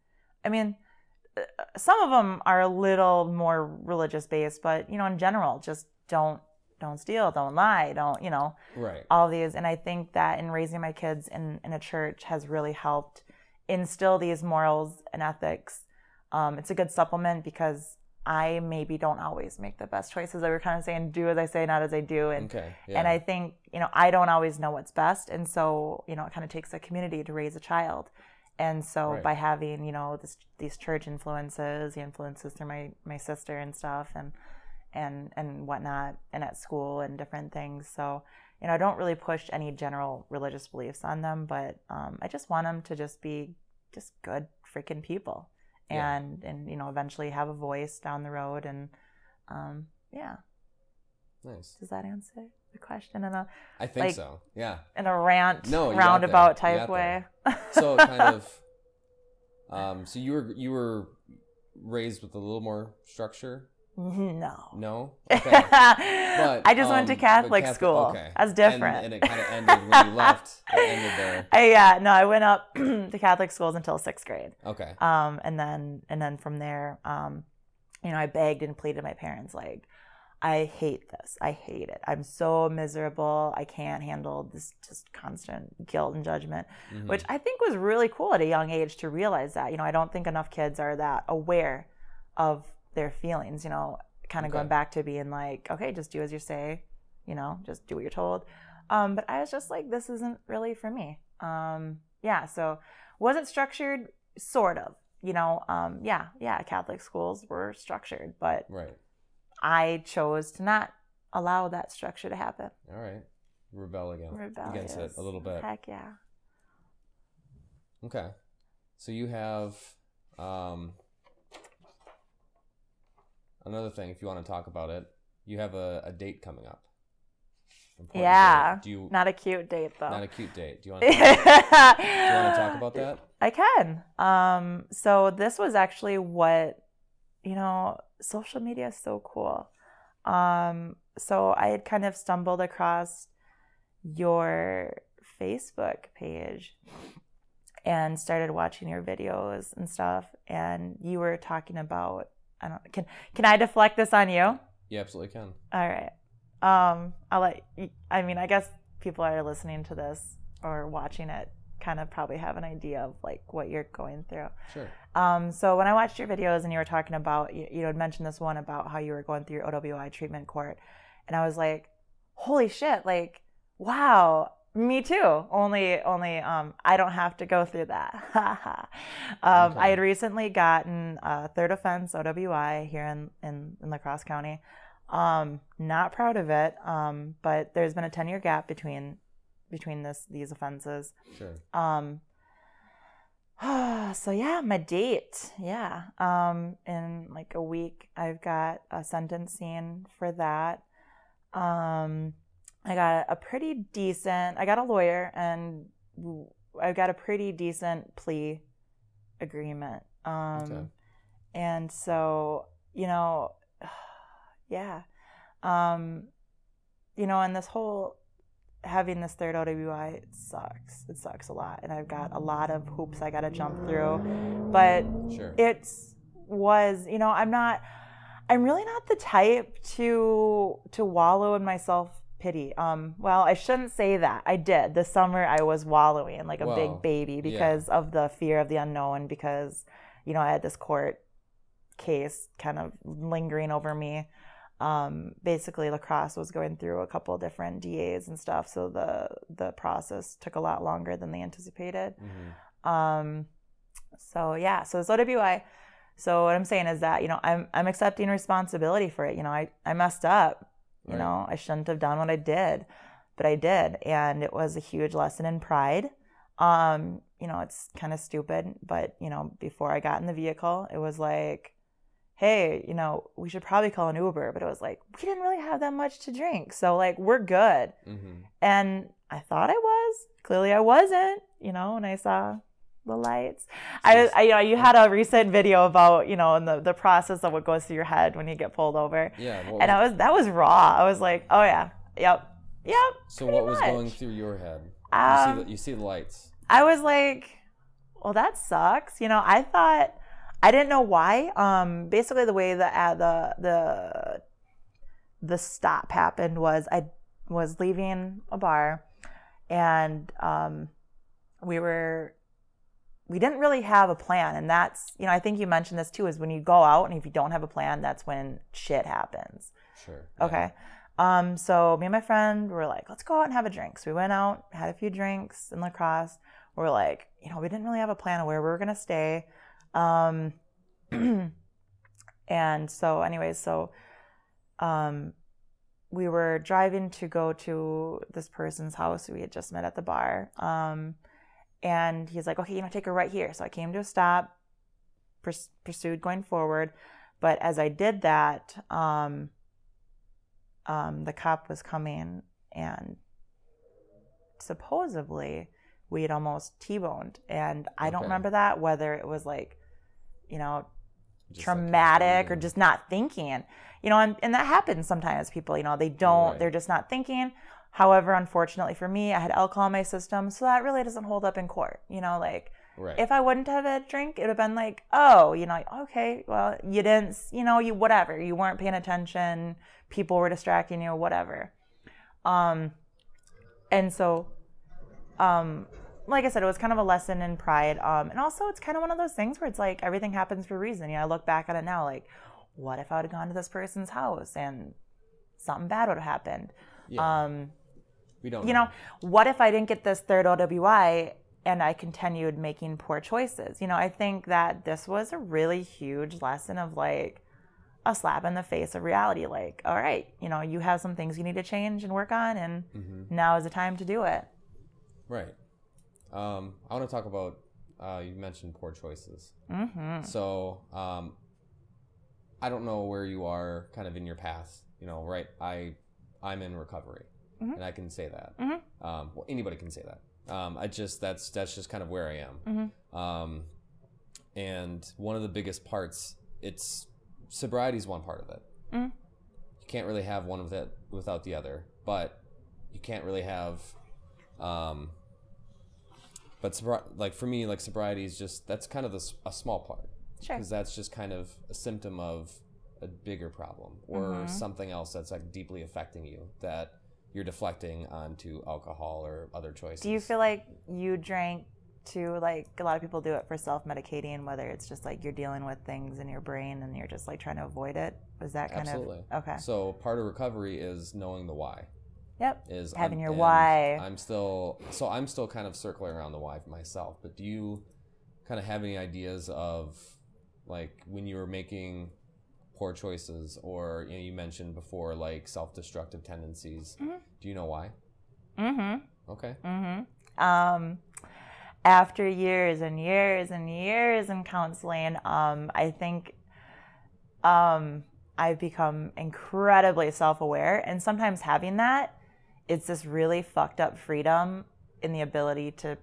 I mean, some of them are a little more religious based, but, you know, in general, just don't don't steal, don't lie, don't, you know, right. all these. And I think that in raising my kids in, in a church has really helped instill these morals and ethics. Um, it's a good supplement because I maybe don't always make the best choices. I were kind of saying, do as I say, not as I do. And okay, yeah. and I think, you know, I don't always know what's best. And so, you know, it kind of takes a community to raise a child. And so right. by having, you know, this, these church influences, the influences through my, my sister and stuff and, and, and whatnot, and at school and different things. So, you know, I don't really push any general religious beliefs on them, but um, I just want them to just be just good freaking people. Yeah. And, and, you know, eventually have a voice down the road. And, um, yeah. Nice. Does that answer the question? In a, I think like, so. Yeah. In a rant, no, roundabout type way. So kind of, um, so you were, you were raised with a little more structure No. No? Okay. But, I just um, went to Catholic, Catholic school. Okay. That's different. And, and it kind of ended when you left. It ended there. I, yeah. No, I went up to Catholic schools until sixth grade. Okay. Um, and then and then from there, um, you know, I begged and pleaded my parents, like, I hate this. I hate it. I'm so miserable. I can't handle this just constant guilt and judgment, mm-hmm. which I think was really cool at a young age to realize that. You know, I don't think enough kids are that aware of their feelings, you know, kind of okay. going back to being like, okay, just do as you say, you know, just do what you're told. Um, but I was just like, this isn't really for me. Um, yeah, so was it structured? Sort of, you know, um, yeah, yeah, Catholic schools were structured, but right. I chose to not allow that structure to happen. All right. Rebel again. Rebellious. Against it a little bit. Heck yeah. Okay. So you have... Um, Another thing, if you want to talk about it, you have a, a date coming up. Important yeah. Date. Do you, not a cute date, though. Not a cute date. Do you want to talk about that? Do you want to talk about that? I can. Um, so this was actually what, you know, social media is so cool. Um, so I had kind of stumbled across your Facebook page and started watching your videos and stuff, and you were talking about I don't, can can I deflect this on you? You absolutely can. All right. Um, I'll let you, I mean, I guess people that are listening to this or watching it kind of probably have an idea of like what you're going through. Sure. Um, so when I watched your videos and you were talking about, you, you know, mentioned this one about how you were going through your O W I treatment court. And I was like, holy shit, like, wow, me too. Only, only um, I don't have to go through that. um, okay. I had recently gotten a third offense O W I here in, in, in La Crosse County. Um, not proud of it, um, but there's been a ten-year gap between between this these offenses. Sure. Um, so yeah, my date. Yeah. Um, in like a week, I've got a sentencing for that. Um. I got a pretty decent, I got a lawyer, and I got a pretty decent plea agreement. Um, okay. And so, you know, yeah. Um, you know, and this whole, having this third O W I, it sucks. It sucks a lot. And I've got a lot of hoops I got to jump through. But sure. it was, you know, I'm not, I'm really not the type to to wallow in myself. Pity. Um, well, I shouldn't say that. I did. This summer I was wallowing like a well, big baby because yeah. of the fear of the unknown, because, you know, I had this court case kind of lingering over me. Um, basically, La Crosse was going through a couple of different D As and stuff, so the, the process took a lot longer than they anticipated. Mm-hmm. Um, so, yeah. So this O W I. So what I'm saying is that, you know, I'm, I'm accepting responsibility for it. You know, I, I messed up. You right. know, I shouldn't have done what I did, but I did. And it was a huge lesson in pride. Um, you know, it's kind of stupid, but, you know, before I got in the vehicle, it was like, hey, you know, we should probably call an Uber. But it was like, we didn't really have that much to drink. So, like, we're good. Mm-hmm. And I thought I was. Clearly I wasn't, you know, when I saw the lights. I, I, you know, you had a recent video about, you know, and the, the process of what goes through your head when you get pulled over. Yeah. Well, and I was, that was raw. I was like, oh yeah, yep, yep. So what much. was going through your head? Um, you, see the, you see the lights. I was like, well, that sucks. You know, I thought, I didn't know why. Um, basically the way the, uh, the, the, the stop happened was I was leaving a bar, and um, we were, we didn't really have a plan. And that's, you know, I think you mentioned this too, is when you go out and if you don't have a plan, that's when shit happens. Sure. Yeah. Okay. Um, so me and my friend were like, let's go out and have a drink. So we went out, had a few drinks in La Crosse. We're like, you know, we didn't really have a plan of where we were going to stay. Um, and so anyways, so um, we were driving to go to this person's house we had just met at the bar. Um, And he's like, okay, you know, take her right here. So I came to a stop, pers- pursued going forward. But as I did that, um, um, the cop was coming, and supposedly we had almost T-boned. And I okay. don't remember that, whether it was like, you know, just traumatic, like, or just not thinking, you know, and, and that happens sometimes. People, you know, they don't, right. they're just not thinking. However, unfortunately for me, I had alcohol in my system, so that really doesn't hold up in court, you know, like, right. if I wouldn't have had a drink, it would have been like, oh, you know, okay, well, you didn't, you know, you, whatever, you weren't paying attention, people were distracting you, whatever. Um, and so, um, like I said, it was kind of a lesson in pride. Um, and also it's kind of one of those things where it's like, everything happens for a reason. You know, I look back at it now, like, what if I would have gone to this person's house and something bad would have happened? Yeah. Um, we don't you know. know, what if I didn't get this third O W I and I continued making poor choices? You know, I think that this was a really huge lesson of, like, a slap in the face of reality. Like, all right, you know, you have some things you need to change and work on, and mm-hmm. now is the time to do it. Right. Um, I want to talk about, uh, you mentioned poor choices. Mm-hmm. So, um, I don't know where you are kind of in your past, you know, right? I, I'm in recovery, mm-hmm. and I can say that. Mm-hmm. Um, well, anybody can say that. Um, I just, that's, that's just kind of where I am. Mm-hmm. Um, and one of the biggest parts, it's, sobriety is one part of it. Mm-hmm. You can't really have one without, without the other, but you can't really have, um, but like for me, like sobriety is just, that's kind of a, a small part. Sure. Because that's just kind of a symptom of a bigger problem or mm-hmm. something else that's like deeply affecting you that you're deflecting onto alcohol or other choices. Do you feel like you drank to, like, a lot of people do it for self-medicating, whether it's just like you're dealing with things in your brain and you're just like trying to avoid it? Was that kind Absolutely. Of okay? So part of recovery is knowing the why. Yep. Is having I'm, your why. I'm still so I'm still kind of circling around the why for myself. But do you kind of have any ideas of, like, when you were making poor choices, or, you know, you mentioned before, like, self-destructive tendencies. Mm-hmm. Do you know why? Mm-hmm. Okay. Mm-hmm. Um, after years and years and years in counseling, um, I think um, I've become incredibly self-aware, and sometimes having that, it's this really fucked up freedom in the ability to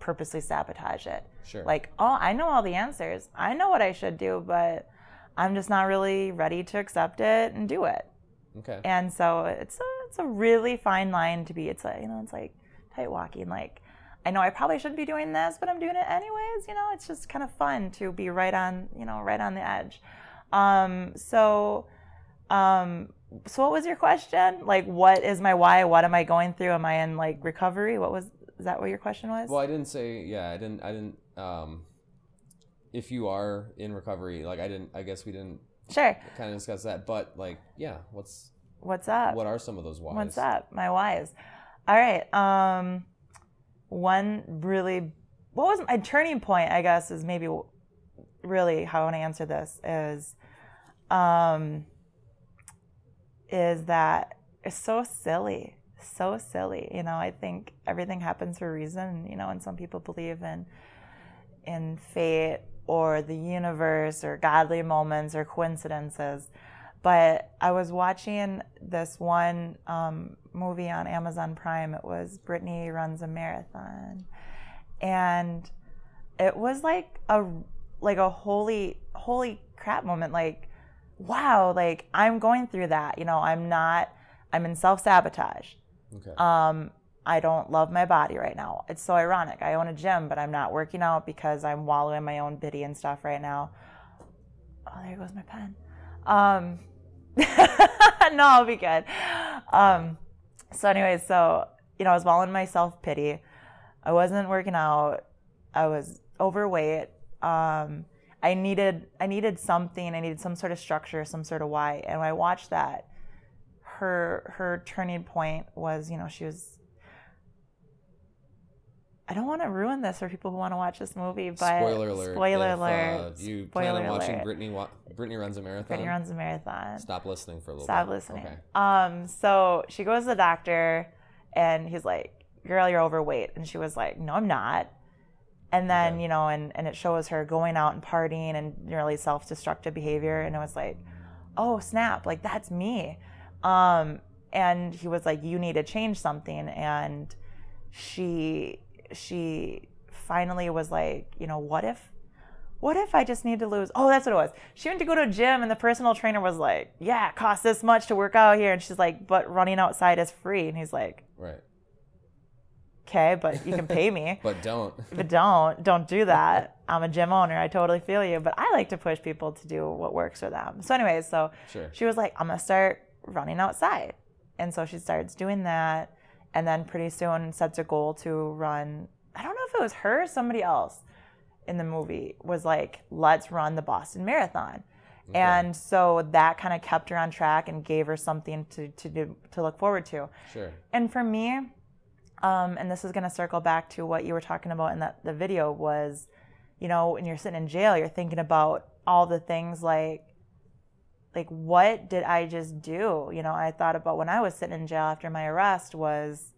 purposely sabotage it. Sure. Like, oh, I know all the answers. I know what I should do, but I'm just not really ready to accept it and do it. Okay. And so it's a, it's a really fine line to be. It's like, you know, it's like tight walking. Like, I know I probably shouldn't be doing this, but I'm doing it anyways. You know, it's just kind of fun to be right on, you know, right on the edge. Um, so, um, so what was your question? Like, what is my why? What am I going through? Am I in, like, recovery? What was, is that what your question was? Well, I didn't say, yeah, I didn't, I didn't, um, if you are in recovery, like, I didn't, I guess we didn't sure. kind of discuss that, but, like, yeah, what's, what's up? What are some of those whys? What's up? My whys. All right. Um, one really, what was my turning point, I guess, is maybe really how I want to answer this is, um, is that it's so silly, so silly. You know, I think everything happens for a reason, you know, and some people believe in, in fate or the universe or godly moments or coincidences. But I was watching this one um, movie on Amazon Prime. It was Brittany Runs a Marathon. And it was like a, like a holy, holy crap moment. Like, wow, like, I'm going through that. You know, I'm not, I'm in self-sabotage. Okay. Um, I don't love my body right now. It's so ironic. I own a gym, but I'm not working out because I'm wallowing in my own bitty and stuff right now. Oh, there goes my pen. Um, no, I'll be good. Um, so anyway, so, you know, I was wallowing in my self-pity. I wasn't working out. I was overweight. Um, I needed, I needed something. I needed some sort of structure, some sort of why. And when I watched that, her, her turning point was, you know, she was, I don't want to ruin this for people who want to watch this movie, but spoiler alert! Spoiler if, alert! Uh, you spoiler plan on watching alert. Brittany? Wa- Brittany Runs a Marathon. Brittany Runs a Marathon. Stop listening for a little. Stop bit. Stop listening. Okay. Um. So she goes to the doctor, and he's like, "Girl, you're overweight," and she was like, "No, I'm not." And then okay. you know, and and it shows her going out and partying and really self-destructive behavior, and I was like, "Oh snap! Like that's me." Um. And he was like, "You need to change something," and she. she finally was like, you know, what if what if I just need to lose? Oh, that's what it was. She went to go to a gym and the personal trainer was like, yeah, it costs this much to work out here. And she's like, but running outside is free. And he's like, right. Okay, but you can pay me. But don't. But don't. Don't do that. I'm a gym owner. I totally feel you. But I like to push people to do what works for them. So anyways, so sure. She was like, I'm going to start running outside. And so she starts doing that. And then pretty soon sets a goal to run. I don't know if it was her or somebody else in the movie was like, let's run the Boston Marathon. Okay. And so that kind of kept her on track and gave her something to, to, do, to look forward to. Sure. And for me, um, and this is going to circle back to what you were talking about in that, the video was, you know, when you're sitting in jail, you're thinking about all the things like, like what did I just do? You know, I thought about when I was sitting in jail after my arrest was,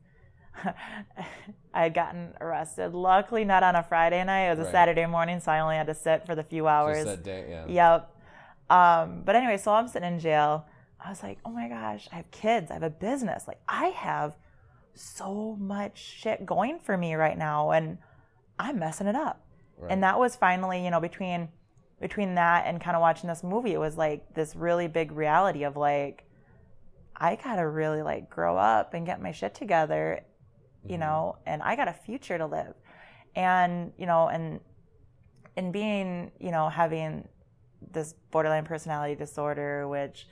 I had gotten arrested. Luckily, not on a Friday night. It was right. a Saturday morning, so I only had to sit for the few hours. Just that day, yeah. Yep. Um, but anyway, so I'm sitting in jail. I was like, oh my gosh, I have kids. I have a business. Like, I have so much shit going for me right now, and I'm messing it up. Right. And that was finally, you know, between between that and kind of watching this movie, it was like this really big reality of like, I gotta really like grow up and get my shit together. You know, and I got a future to live. And, you know, and and being, you know, having this borderline personality disorder, which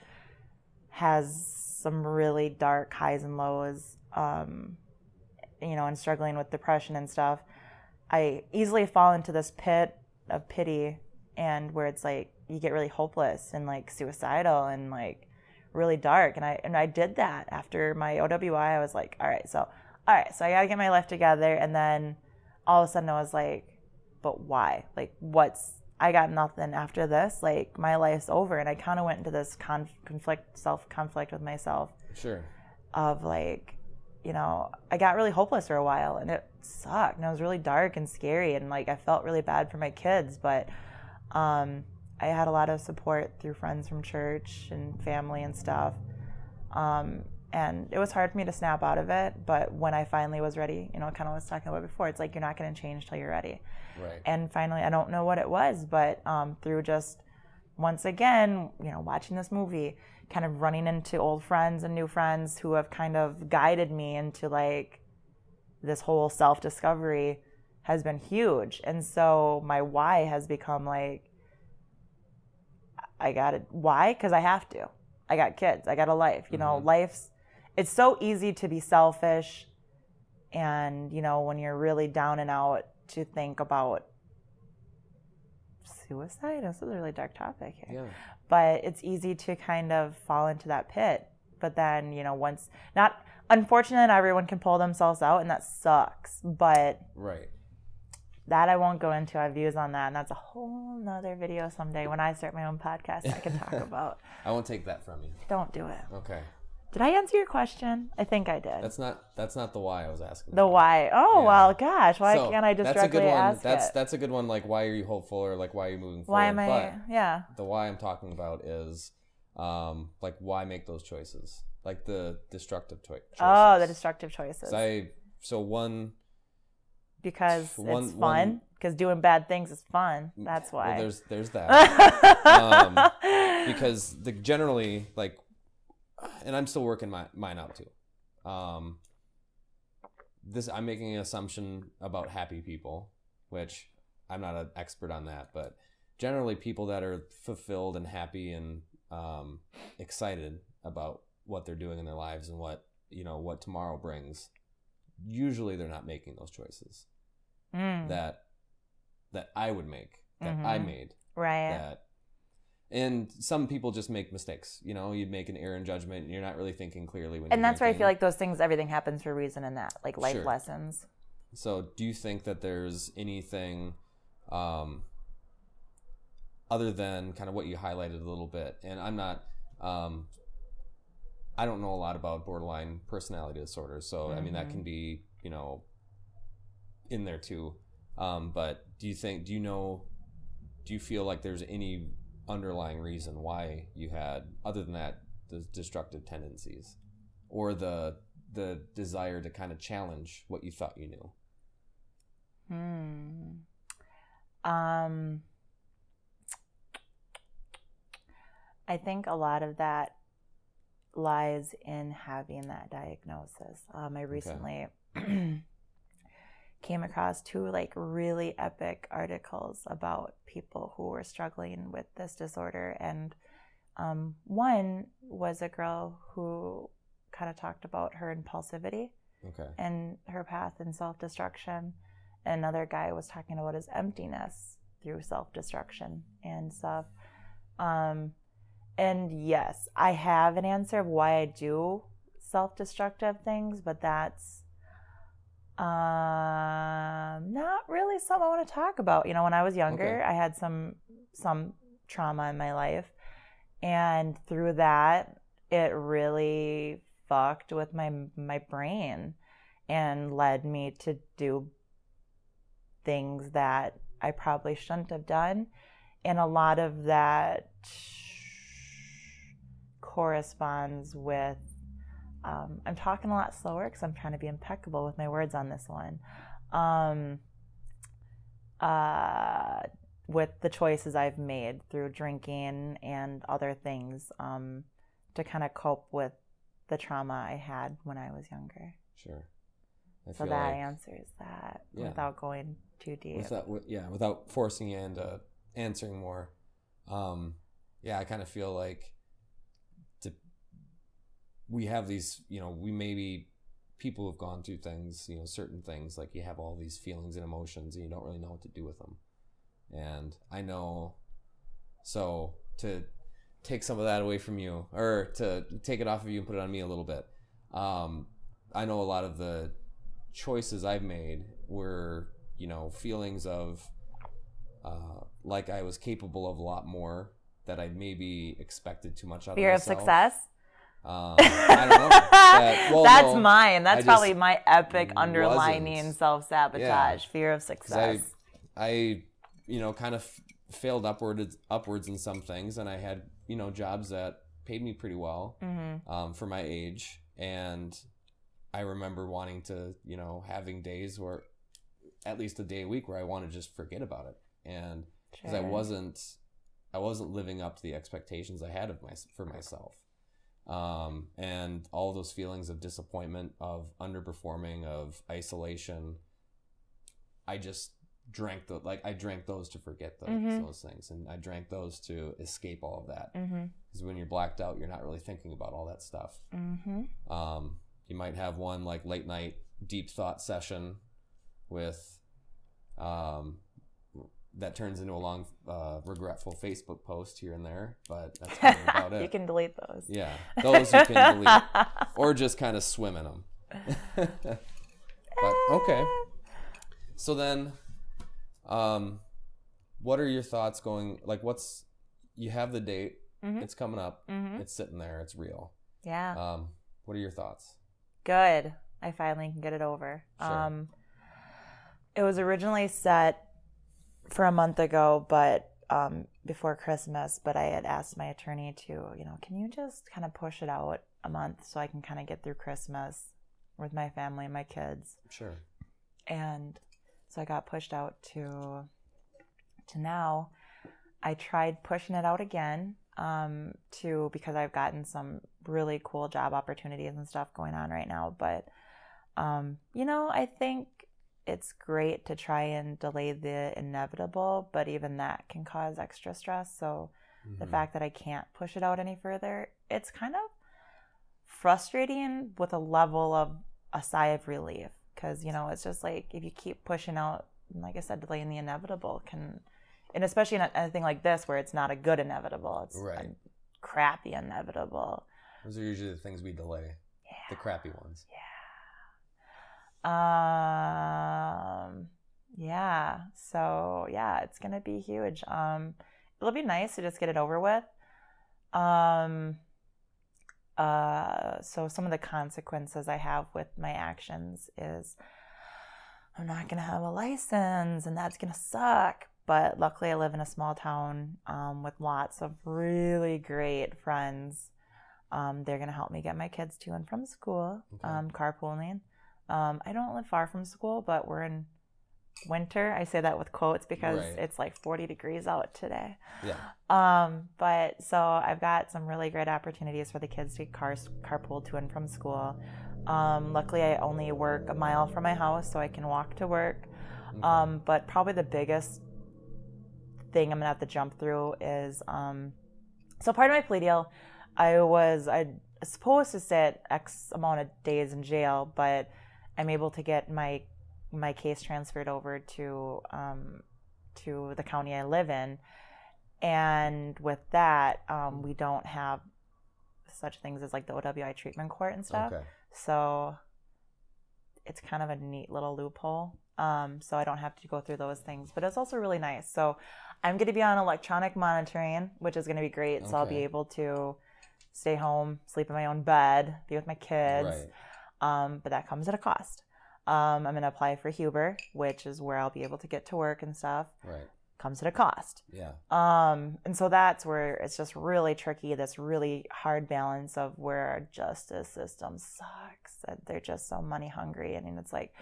has some really dark highs and lows, um, you know, and struggling with depression and stuff, I easily fall into this pit of pity and where it's like you get really hopeless and like suicidal and like really dark. And I, and I did that after my O W I. I was like, all right, so... all right, so I got to get my life together. And then all of a sudden I was like, but why? Like, what's, I got nothing after this. Like, my life's over. And I kind of went into this conf conflict, self-conflict with myself. Sure. Of like, you know, I got really hopeless for a while. And it sucked. And it was really dark and scary. And, like, I felt really bad for my kids. But um, I had a lot of support through friends from church and family and stuff. Um And it was hard for me to snap out of it, but when I finally was ready, you know, kind of was talking about before, it's like you're not going to change till you're ready. Right. And finally, I don't know what it was, but um, through just once again, you know, watching this movie, kind of running into old friends and new friends who have kind of guided me into like this whole self-discovery has been huge. And so my why has become like, I got it. Why? Because I have to. I got kids. I got a life. You know, mm-hmm. life's... It's so easy to be selfish and, you know, when you're really down and out to think about suicide. This is a really dark topic here. Yeah. But it's easy to kind of fall into that pit. But then, you know, once... not unfortunately, not everyone can pull themselves out, and that sucks. But... right. That I won't go into. I have views on that, and that's a whole nother video someday. When I start my own podcast, I can talk about. I won't take that from you. Don't do it. Okay. Did I answer your question? I think I did. That's not. That's not the why I was asking. The about. Why? Oh yeah. Well, gosh. Why so, can't I just that's directly a good one. Ask that's, it? That's a good one. Like, why are you hopeful, or like, why are you moving why forward? Why am I? But yeah. The why I'm talking about is, um, like, why make those choices? Like the destructive choices. Oh, the destructive choices. So I. So one. Because one, it's fun. Because doing bad things is fun. That's why. Well, there's there's that. um, because the generally like, and I'm still working my mine out too. Um, this I'm making an assumption about happy people, which I'm not an expert on that, but generally people that are fulfilled and happy and um, excited about what they're doing in their lives and what you know what tomorrow brings. Usually they're not making those choices mm. that that I would make, that mm-hmm. I made. Right. That, and some people just make mistakes. You know, you make an error in judgment, and you're not really thinking clearly. When and that's where I feel like those things, everything happens for a reason in that, like life sure. lessons. So do you think that there's anything um, other than kind of what you highlighted a little bit? And I'm not... Um, I don't know a lot about borderline personality disorder, so mm-hmm. I mean that can be, you know, in there too. Um, but do you think, do you know, do you feel like there's any underlying reason why you had, other than that, the destructive tendencies, or the the desire to kind of challenge what you thought you knew? Hmm. Um. I think a lot of that lies in having that diagnosis. Um, I recently okay. came across two like really epic articles about people who were struggling with this disorder. And um, one was a girl who kind of talked about her impulsivity okay. and her path in self-destruction. Another guy was talking about his emptiness through self-destruction and stuff. Um, and yes, I have an answer of why I do self-destructive things, but that's uh, not really something I want to talk about. You know, when I was younger, okay. I had some some trauma in my life, and through that, it really fucked with my my brain and led me to do things that I probably shouldn't have done. And a lot of that corresponds with, um, I'm talking a lot slower because I'm trying to be impeccable with my words on this one, um, uh, with the choices I've made through drinking and other things um, to kind of cope with the trauma I had when I was younger. Sure. I so that like, answers that yeah. without going too deep. Without, yeah, without forcing you into answering more. Um, yeah, I kind of feel like to, we have these, you know, we maybe people who have gone through things, you know, certain things, like you have all these feelings and emotions and you don't really know what to do with them. And I know, so to take some of that away from you, or to take it off of you and put it on me a little bit, um, I know a lot of the choices I've made were, you know, feelings of Uh, like I was capable of a lot more, that I maybe expected too much out Fear of myself. Fear of success? Um, I don't know. That, well, That's no, mine. That's I probably my epic underlining wasn't. self-sabotage. Yeah. Fear of success. I, I, you know, kind of failed upward, upwards in some things, and I had, you know, jobs that paid me pretty well mm-hmm. um, for my age. And I remember wanting to, you know, having days where, at least a day a week where I want to just forget about it. And because sure. I wasn't, I wasn't living up to the expectations I had of my for myself, um, and all those feelings of disappointment, of underperforming, of isolation. I just drank the like I drank those to forget those, mm-hmm. those things, and I drank those to escape all of that. Because mm-hmm. when you're blacked out, you're not really thinking about all that stuff. Mm-hmm. Um, you might have one like late night deep thought session with. Um, That turns into a long, uh, regretful Facebook post here and there, but that's kind of about it. You can delete those. Yeah, those you can delete, or just kind of swim in them. But okay. So then, um, what are your thoughts going? Like, what's you have the date? Mm-hmm. It's coming up. Mm-hmm. It's sitting there. It's real. Yeah. Um, what are your thoughts? Good. I finally can get it over. Sure. Um, it was originally set for a month ago, but um, before Christmas, but I had asked my attorney to, you know, can you just kind of push it out a month so I can kind of get through Christmas with my family and my kids. Sure. And so I got pushed out to to now. I tried pushing it out again um, to because I've gotten some really cool job opportunities and stuff going on right now. But, um, you know, I think it's great to try and delay the inevitable, but even that can cause extra stress. So mm-hmm. the fact that I can't push it out any further, it's kind of frustrating with a level of a sigh of relief. Because, you know, it's just like if you keep pushing out, like I said, delaying the inevitable can, and especially in anything like this where it's not a good inevitable, it's right. a crappy inevitable. Those are usually the things we delay, yeah. the crappy ones. Yeah. Um, yeah, so yeah, it's going to be huge. Um, it'll be nice to just get it over with. Um, uh, so some of the consequences I have with my actions is I'm not going to have a license and that's going to suck. But luckily I live in a small town, um, with lots of really great friends. Um, they're going to help me get my kids to and from school, okay. um, carpooling. Um, I don't live far from school, but we're in winter. I say that with quotes because right. it's like forty degrees out today. Yeah. Um, but so I've got some really great opportunities for the kids to car carpool to and from school. Um, luckily, I only work a mile from my house, so I can walk to work. Mm-hmm. Um, but probably the biggest thing I'm gonna have to jump through is um, so part of my plea deal, I was I supposed to sit X amount of days in jail, but I'm able to get my my case transferred over to um, to the county I live in, and with that, um, we don't have such things as like the O W I treatment court and stuff. Okay. So it's kind of a neat little loophole. Um, so I don't have to go through those things, but it's also really nice. So I'm going to be on electronic monitoring, which is going to be great. Okay. So I'll be able to stay home, sleep in my own bed, be with my kids. Right. Um, but that comes at a cost. Um, I'm going to apply for Huber, which is where I'll be able to get to work and stuff. Right. Comes at a cost. Yeah. Um, and so that's where it's just really tricky, this really hard balance of where our justice system sucks, that they're just so money hungry. I mean, it's like,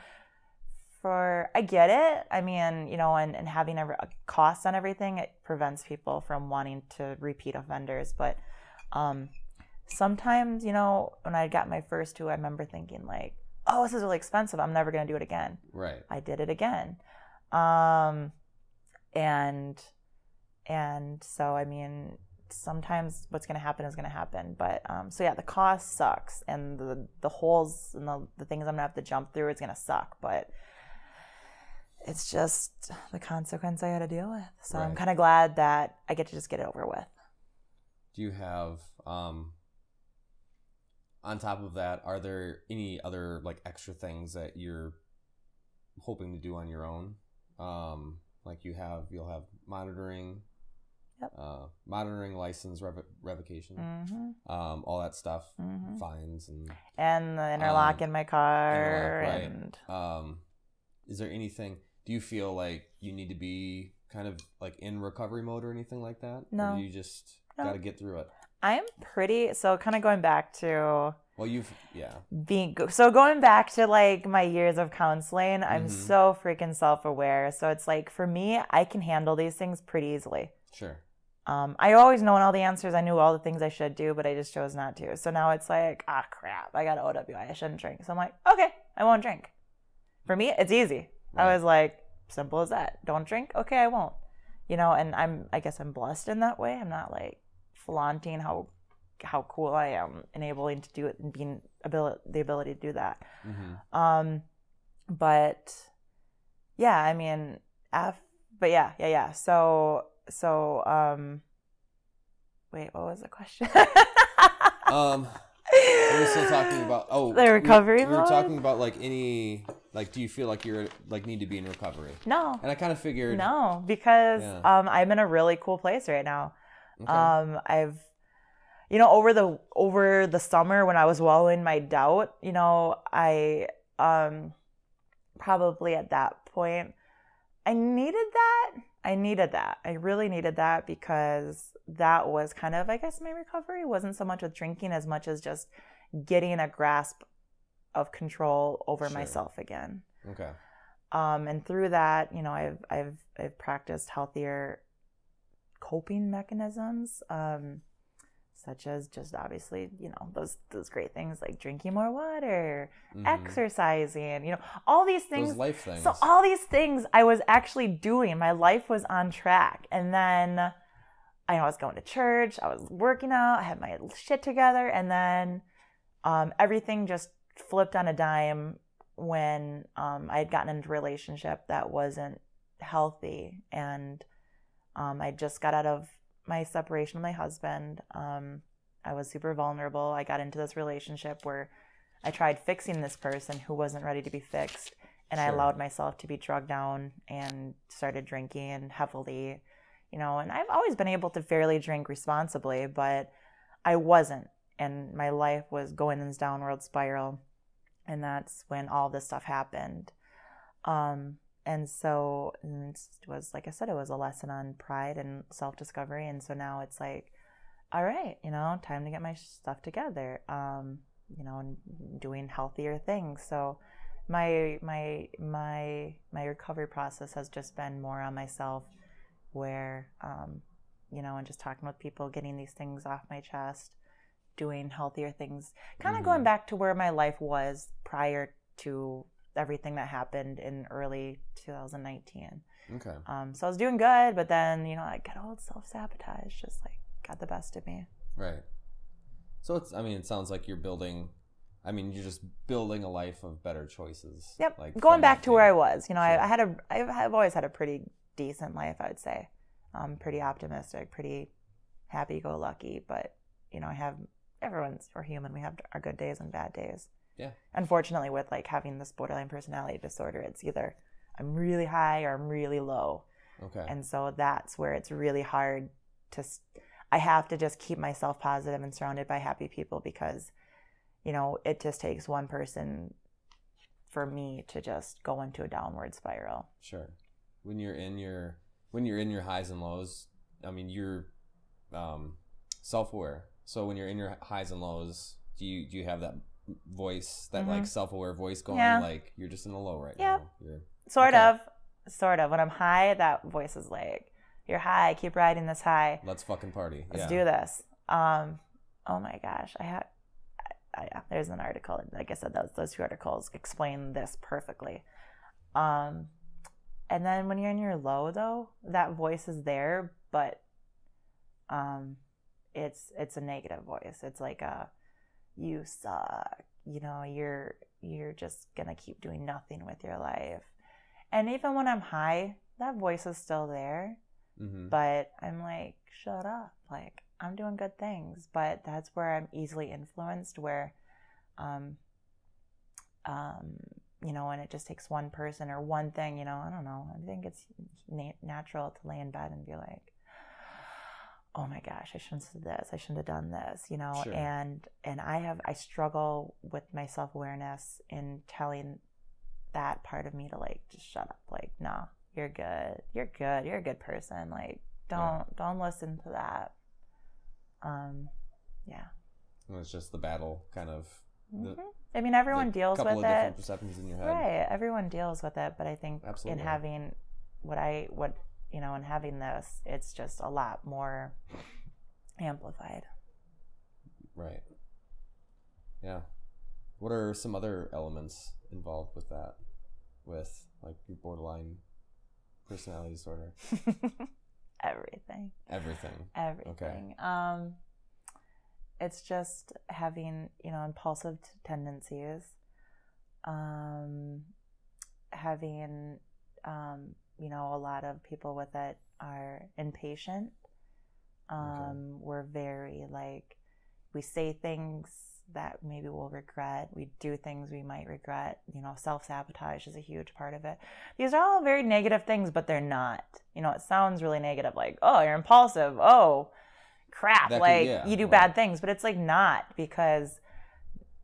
for, I get it. I mean, you know, and, and having a, a cost on everything, it prevents people from wanting to repeat offenders. But um, sometimes, you know, when I got my first two, I remember thinking like, oh, this is really expensive. I'm never going to do it again. Right. I did it again. Um, And, and so, I mean, sometimes what's going to happen is going to happen. But, um, so yeah, the cost sucks, and the, the holes and the, the things I'm going to have to jump through, it's going to suck, but it's just the consequence I had to deal with. So right. I'm kind of glad that I get to just get it over with. Do you have, um, on top of that, are there any other like extra things that you're hoping to do on your own? Um, Like you have, you'll have monitoring, yep. uh, monitoring license rev revocation, mm-hmm. um, all that stuff, mm-hmm. fines and and the interlock um, in my car. Interlock, and right. um, is there anything? Do you feel like you need to be kind of like in recovery mode or anything like that? No, or do you just no. got to get through it. I'm pretty so kind of going back to. Well, you've, yeah. Being, so going back to, like, my years of counseling, I'm mm-hmm. so freaking self-aware. So it's like, for me, I can handle these things pretty easily. Sure. Um, I always known all the answers. I knew all the things I should do, but I just chose not to. So now it's like, ah, crap, I got O W I. I shouldn't drink. So I'm like, okay, I won't drink. For me, it's easy. Right. I was like, simple as that. Don't drink? Okay, I won't. You know, and I'm, I guess I'm blessed in that way. I'm not, like, flaunting how... how cool I am enabling to do it and being ability the ability to do that. Mm-hmm. Um, but yeah, I mean, F, but yeah, yeah, yeah. So, so, um, wait, what was the question? um, we were still talking about, oh, the recovery. We, we were talking about like any, like, do you feel like you're like need to be in recovery? No. And I kind of figured. No, because, yeah. um, I'm in a really cool place right now. Okay. Um, I've, You know, over the over the summer when I was wallowing in my doubt, you know, I um, probably at that point, I needed that. I needed that. I really needed that because that was kind of, I guess, my recovery. It wasn't so much with drinking as much as just getting a grasp of control over sure. myself again. Okay. Um, and through that, you know, I've I've I've practiced healthier coping mechanisms. Um, Such as just obviously, you know, those those great things like drinking more water, mm-hmm. exercising, you know, all these things. Those life things. So all these things I was actually doing. My life was on track. And then I was going to church. I was working out. I had my shit together. And then um, everything just flipped on a dime when um, I had gotten into a relationship that wasn't healthy. And um, I just got out of my separation with my husband. um, I was super vulnerable. I got into this relationship where I tried fixing this person who wasn't ready to be fixed, and sure. I allowed myself to be drugged down and started drinking heavily, you know, and I've always been able to fairly drink responsibly, but I wasn't, and my life was going in this downward spiral, and that's when all this stuff happened. Um, And so it was, like I said, it was a lesson on pride and self-discovery. And so now it's like, all right, you know, time to get my stuff together, um, you know, and doing healthier things. So my my my my recovery process has just been more on myself, where um, you know, and just talking with people, getting these things off my chest, doing healthier things, kind of mm-hmm. going back to where my life was prior to everything that happened in early two thousand nineteen. Okay. Um, so I was doing good, but then, you know, I got old self-sabotage, just like got the best of me. Right. So it's, I mean, it sounds like you're building, I mean, you're just building a life of better choices. Yep. Like going back to where I was, you know, sure. I, I had a, I've always had a pretty decent life, I would say. Um, pretty optimistic, pretty happy-go-lucky, but, you know, I have, everyone's, we're human, we have our good days and bad days. Yeah. Unfortunately, with like having this borderline personality disorder, it's either I'm really high or I'm really low. Okay. And so that's where it's really hard to, I have to just keep myself positive and surrounded by happy people, because, you know, it just takes one person for me to just go into a downward spiral. Sure. When you're in your, when you're in your highs and lows, I mean, you're um, self-aware. So when you're in your highs and lows, do you, do you have that voice, that mm-hmm. like self-aware voice going, yeah. like, you're just in the low right yeah. now? You're, sort okay. of. Sort of. When I'm high, that voice is like, you're high, keep riding this high. Let's fucking party. Let's yeah. do this. Um, oh my gosh. I had, there's an article, like I said, those, those two articles explain this perfectly. Um, and then when you're in your low, though, that voice is there, but um, it's it's a negative voice. It's like a, you suck, you know, you're you're just gonna keep doing nothing with your life. And even when I'm high, that voice is still there, mm-hmm. but I'm like, shut up, like, I'm doing good things. But that's where I'm easily influenced, where um um you know, and it just takes one person or one thing, you know, I don't know, I think it's na- natural to lay in bed and be like, oh my gosh, I shouldn't have said this, I shouldn't have done this, you know, sure. and and I have, I struggle with my self-awareness in telling that part of me to like, just shut up, like, nah, you're good, you're good, you're a good person, like, don't, yeah. don't listen to that, um, yeah. And it's just the battle, kind of. The, mm-hmm. I mean, everyone deals with it. A couple of different perceptions in your head. Right, everyone deals with it, but I think Absolutely. in having what I, what, you know, and having this, it's just a lot more amplified. Right. Yeah. What are some other elements involved with that, with like your borderline personality disorder? Everything. Everything. Everything. Okay. Um, it's just having, you know, impulsive t- tendencies, um, having, um, you know, a lot of people with it are impatient. Um, okay. We're very, like, we say things that maybe we'll regret. We do things we might regret. You know, self-sabotage is a huge part of it. These are all very negative things, but they're not. You know, it sounds really negative, like, oh, you're impulsive. Oh, crap. That like, could, yeah, you do right. bad things. But it's, like, not, because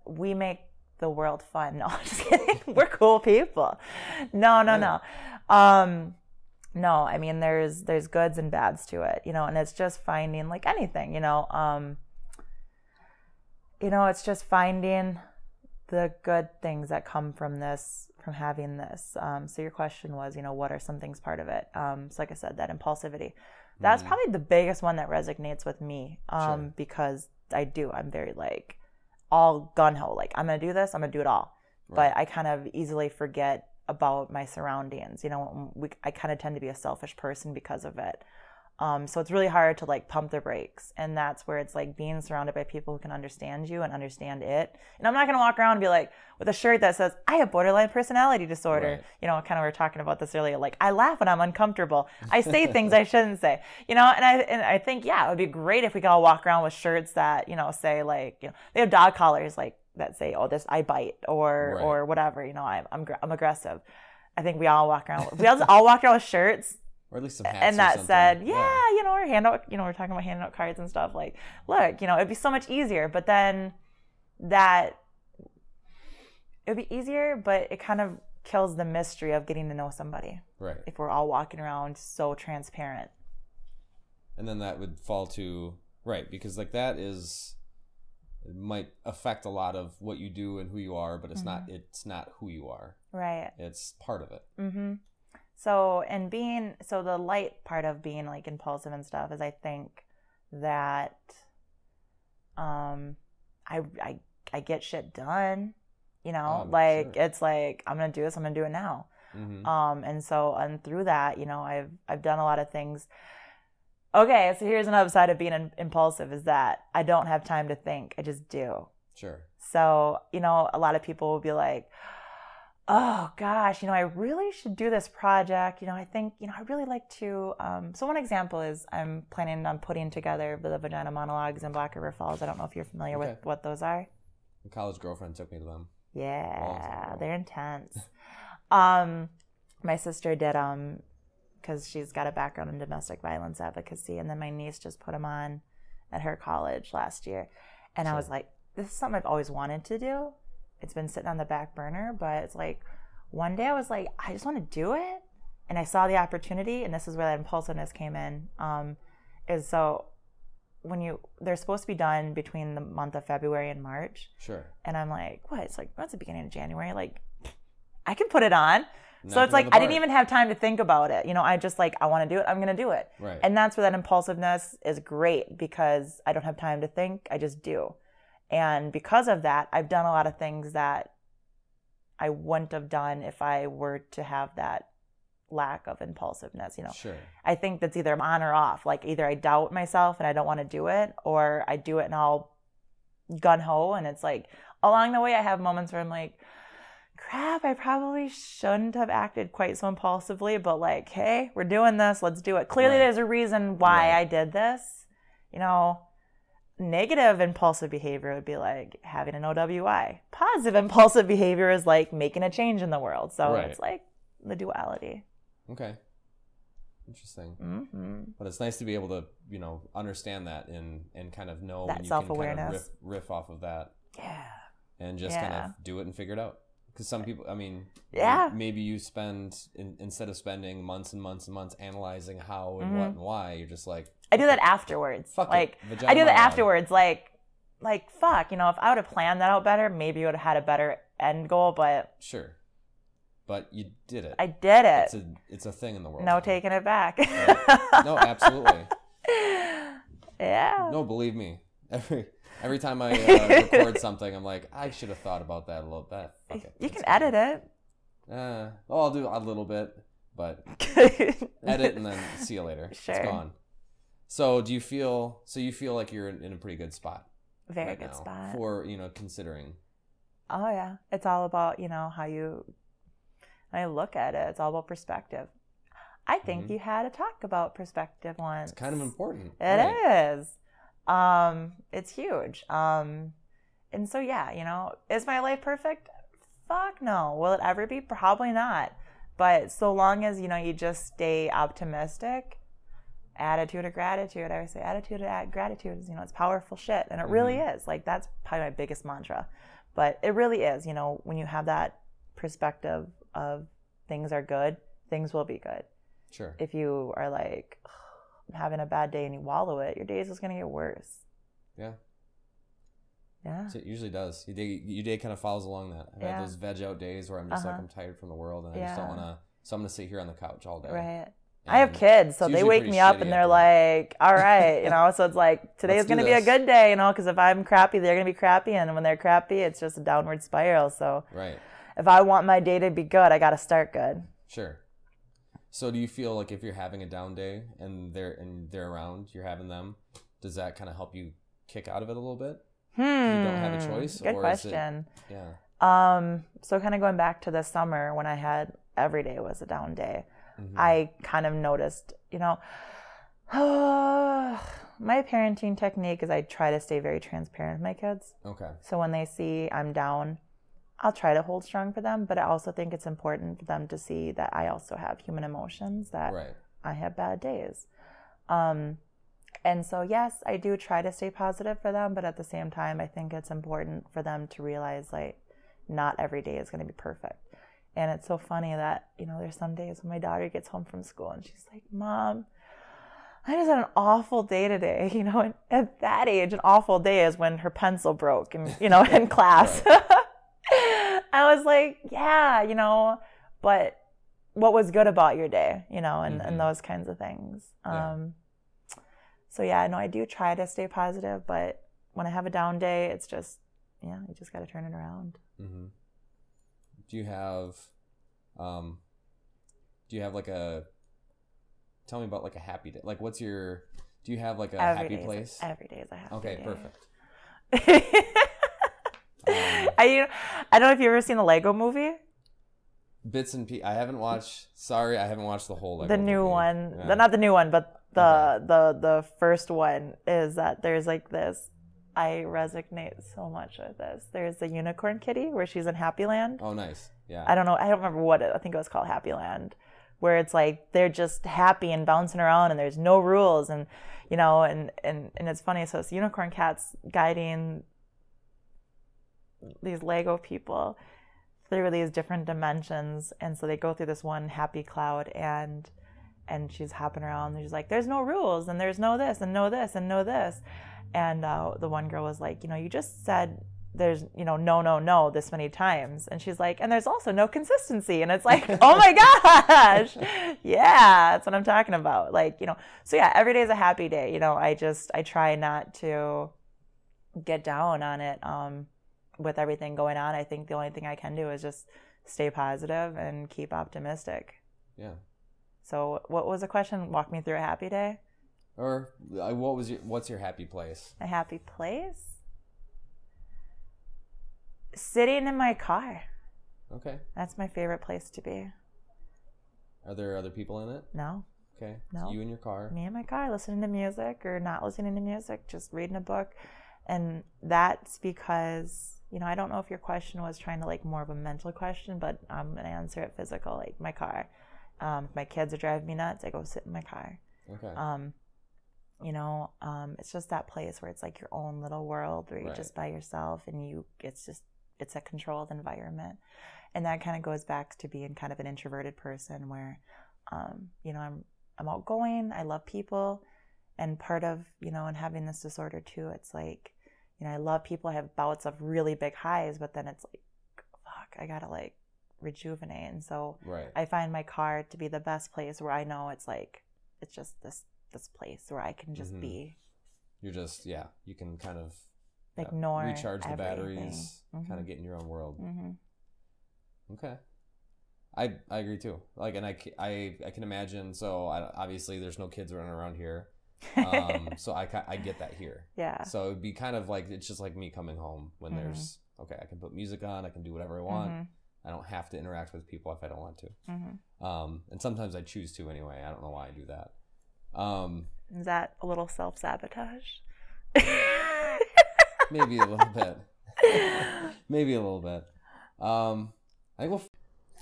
we make the world fun. No, I'm just kidding. We're cool people. No, no, yeah. no. Um, no, I mean, there's there's goods and bads to it, you know, and it's just finding, like anything, you know. Um, you know, it's just finding the good things that come from this, from having this. Um, so your question was, you know, what are some things part of it? Um, so like I said, that impulsivity. That's mm-hmm. probably the biggest one that resonates with me, um, sure. because I do. I'm very, like, all gung-ho, like, I'm gonna do this, I'm gonna do it all. Right. But I kind of easily forget about my surroundings, you know, we, I kind of tend to be a selfish person because of it, um, so it's really hard to, like, pump the brakes. And that's where it's like being surrounded by people who can understand you and understand it. And I'm not gonna walk around and be like with a shirt that says I have borderline personality disorder, right. you know, kind of, we were talking about this earlier, like, I laugh when I'm uncomfortable, I say things I shouldn't say, you know, and I and I think, yeah, it would be great if we could all walk around with shirts that, you know, say, like, you know, they have dog collars, like, that say, oh, this, I bite, or right. or whatever, you know, I'm, I'm I'm aggressive. I think we all walk around, we all, all walk around with shirts, or at least some hats, and that or said, yeah, yeah, you know, or hand out, you know, we're talking about handing out cards and stuff, like, look, you know, it'd be so much easier, but then that, it'd be easier, but it kind of kills the mystery of getting to know somebody, right? If we're all walking around so transparent. And then that would fall to, right, because, like, that is, it might affect a lot of what you do and who you are, but it's mm-hmm. not it's not who you are. Right. It's part of it. Mm-hmm. So, and being, so the light part of being like impulsive and stuff is I think that um, I, I, I get shit done, you know, um, like sure. It's like, I'm going to do this, I'm going to do it now. Mm-hmm. Um, and so, and through that, you know, I've, I've done a lot of things. Okay. So here's another side of being in, impulsive is that I don't have time to think. I just do. Sure. So, you know, a lot of people will be like, oh gosh, you know, I really should do this project. You know, I think, you know, I really like to, um, so one example is I'm planning on putting together the Vagina Monologues in Black River Falls. I don't know if you're familiar okay. with what those are. My college girlfriend took me to them. Yeah, they're intense. um, my sister did um, because she's got a background in domestic violence advocacy, and then my niece just put them on at her college last year. And sure. I was like, this is something I've always wanted to do. It's been sitting on the back burner, but it's like one day I was like, I just want to do it. And I saw the opportunity, and this is where that impulsiveness came in. Um, is so when you, they're supposed to be done between the month of February and March. Sure. And I'm like, what? It's like, what's the beginning of January? Like, I can put it on. Not so it's like, I didn't even have time to think about it. You know, I just like, I want to do it. I'm going to do it. Right. And that's where that impulsiveness is great because I don't have time to think. I just do. And because of that, I've done a lot of things that I wouldn't have done if I were to have that lack of impulsiveness, you know. Sure. I think that's either I'm on or off. Like, either I doubt myself and I don't want to do it, or I do it and I'll gung-ho. And it's like, along the way, I have moments where I'm like, crap, I probably shouldn't have acted quite so impulsively, but like, hey, we're doing this. Let's do it. Clearly, right. there's a reason why right. I did this, you know. Negative impulsive behavior would be like having an O W I. Positive impulsive behavior is like making a change in the world. So right. it's like the duality. Okay. Interesting. Mm-hmm. But it's nice to be able to, you know, understand that and, and kind of know that when you self-awareness. Can kind of riff, riff off of that. Yeah. And just yeah. kind of do it and figure it out. Because some people, I mean, yeah. maybe you spend, in, instead of spending months and months and months analyzing how and mm-hmm. what and why, you're just like, I do that afterwards. Fuck like it. I do that afterwards. Like, like fuck. You know, if I would have planned that out better, maybe you would have had a better end goal. But sure, but you did it. I did it. It's a it's a thing in the world. No taking it back. Right. No, absolutely. Yeah. No, believe me. Every every time I uh, record something, I'm like, I should have thought about that a little bit. Okay, you can cool. edit it. Uh, oh, I'll do a little bit, but edit and then see you later. Sure. It's gone. So do you feel, so you feel like you're in a pretty good spot? Very right good now spot. For, you know, considering. Oh yeah. It's all about, you know, how you, I look at it. It's all about perspective. I think mm-hmm. you had a talk about perspective once. It's kind of important. It right. is. Um, it's huge. Um, and so, yeah, you know, is my life perfect? Fuck no. Will it ever be? Probably not. But so long as, you know, you just stay optimistic. Attitude of gratitude. I always say attitude of gratitude is, you know, it's powerful shit. And it really mm-hmm. is. Like, that's probably my biggest mantra. But it really is, you know, when you have that perspective of things are good, things will be good. Sure. If you are like, oh, I'm having a bad day and you wallow it, your day is just going to get worse. Yeah. Yeah. So it usually does. Your day, your day kind of follows along that. I've yeah. had those veg out days where I'm just uh-huh. like, I'm tired from the world and I yeah. just don't want to, so I'm going to sit here on the couch all day. Right. And I have kids, so they wake me up and they're like, all right, you know, so it's like, today's going to be a good day, you know, because if I'm crappy, they're going to be crappy. And when they're crappy, it's just a downward spiral. So right. if I want my day to be good, I got to start good. Sure. So do you feel like if you're having a down day and they're, and they're around, you're having them, does that kind of help you kick out of it a little bit? Hmm. You don't have a choice? Good or question. Is it, yeah. Um, so kind of going back to the summer when I had every day was a down day. Mm-hmm. I kind of noticed, you know, oh, my parenting technique is I try to stay very transparent with my kids. Okay. So when they see I'm down, I'll try to hold strong for them. But I also think it's important for them to see that I also have human emotions, that right. I have bad days. Um, and so, yes, I do try to stay positive for them. But at the same time, I think it's important for them to realize, like, not every day is going to be perfect. And it's so funny that, you know, there's some days when my daughter gets home from school and she's like, Mom, I just had an awful day today, you know, and at that age, an awful day is when her pencil broke and, you know, in class. I was like, yeah, you know, but what was good about your day, you know, and, mm-hmm. and those kinds of things. Yeah. Um, so yeah, no, I do try to stay positive, but when I have a down day, it's just, yeah, you just got to turn it around. Mm-hmm. Do you have, um, do you have like a, tell me about like a happy day. Like what's your, do you have like a every happy place? A, every day is a happy okay, day. Okay, perfect. um, I, you know, I don't know if you've ever seen The Lego Movie. Bits and pieces. I haven't watched, sorry, I haven't watched the whole Lego The movie. new one, yeah. the, not the new one, but the, okay. the, the first one is that there's like this, I resonate so much with this. There's the unicorn kitty where she's in Happy Land. Oh, nice. Yeah. I don't know. I don't remember what it, I think it was called Happy Land. Where it's like they're just happy and bouncing around and there's no rules and, you know, and, and, and it's funny. So it's unicorn cats guiding these Lego people through these different dimensions. And so they go through this one happy cloud and and she's hopping around. And she's like, there's no rules and there's no this and no this and no this. And uh, the one girl was like, you know, you just said there's, you know, no, no, no, this many times. And she's like, and there's also no consistency. And it's like, oh my gosh. Yeah, that's what I'm talking about. Like, you know, so yeah, every day is a happy day. You know, I just, I try not to get down on it um, with everything going on. I think the only thing I can do is just stay positive and keep optimistic. Yeah. So what was the question? Walk me through a happy day? Or uh, what was your, what's your happy place? A happy place? Sitting in my car. Okay. That's my favorite place to be. Are there other people in it? No. Okay. No. So you in your car. Me in my car, listening to music or not listening to music, just reading a book. And that's because, you know, I don't know if your question was trying to like more of a mental question, but I'm going to answer it physical, like my car. Um, if my kids are driving me nuts, I go sit in my car. Okay. Um, you know, um, it's just that place where it's like your own little world where you're right. just by yourself and you, it's just, it's a controlled environment. And that kind of goes back to being kind of an introverted person where, um, you know, I'm, I'm outgoing. I love people. And part of, you know, and having this disorder too, it's like, you know, I love people. I have bouts of really big highs, but then it's like, fuck, I gotta like rejuvenate. And so right. I find my car to be the best place where I know it's like, it's just this, this place where I can just mm-hmm. be. You're just, yeah, you can kind of ignore, yeah, recharge the everything. batteries, mm-hmm. kind of get in your own world. Mm-hmm. Okay. I I agree too. Like, and I, I, I can imagine, so I, obviously there's no kids running around here. Um, so I, I get that here. Yeah. So it would be kind of like, it's just like me coming home when mm-hmm. there's, okay, I can put music on, I can do whatever I want. Mm-hmm. I don't have to interact with people if I don't want to. Mm-hmm. Um, and sometimes I choose to anyway. I don't know why I do that. Um, Is that a little self-sabotage? Maybe a little bit. Maybe a little bit. Um, I will. F-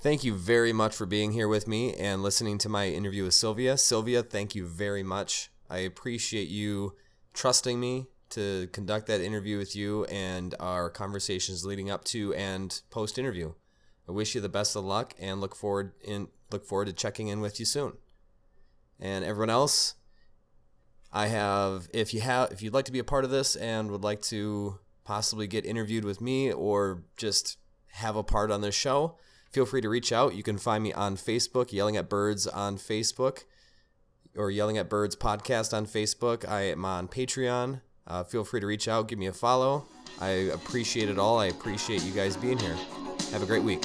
thank you very much for being here with me and listening to my interview with Sylvia. Sylvia, thank you very much. I appreciate you trusting me to conduct that interview with you and our conversations leading up to and post-interview. I wish you the best of luck and look forward in look forward to checking in with you soon. And everyone else, I have, if you have, if you'd like to be a part of this and would like to possibly get interviewed with me or just have a part on this show, feel free to reach out. You can find me on Facebook, Yelling at Birds on Facebook, or Yelling at Birds podcast on Facebook. I am on Patreon. Uh, feel free to reach out. Give me a follow. I appreciate it all. I appreciate you guys being here. Have a great week.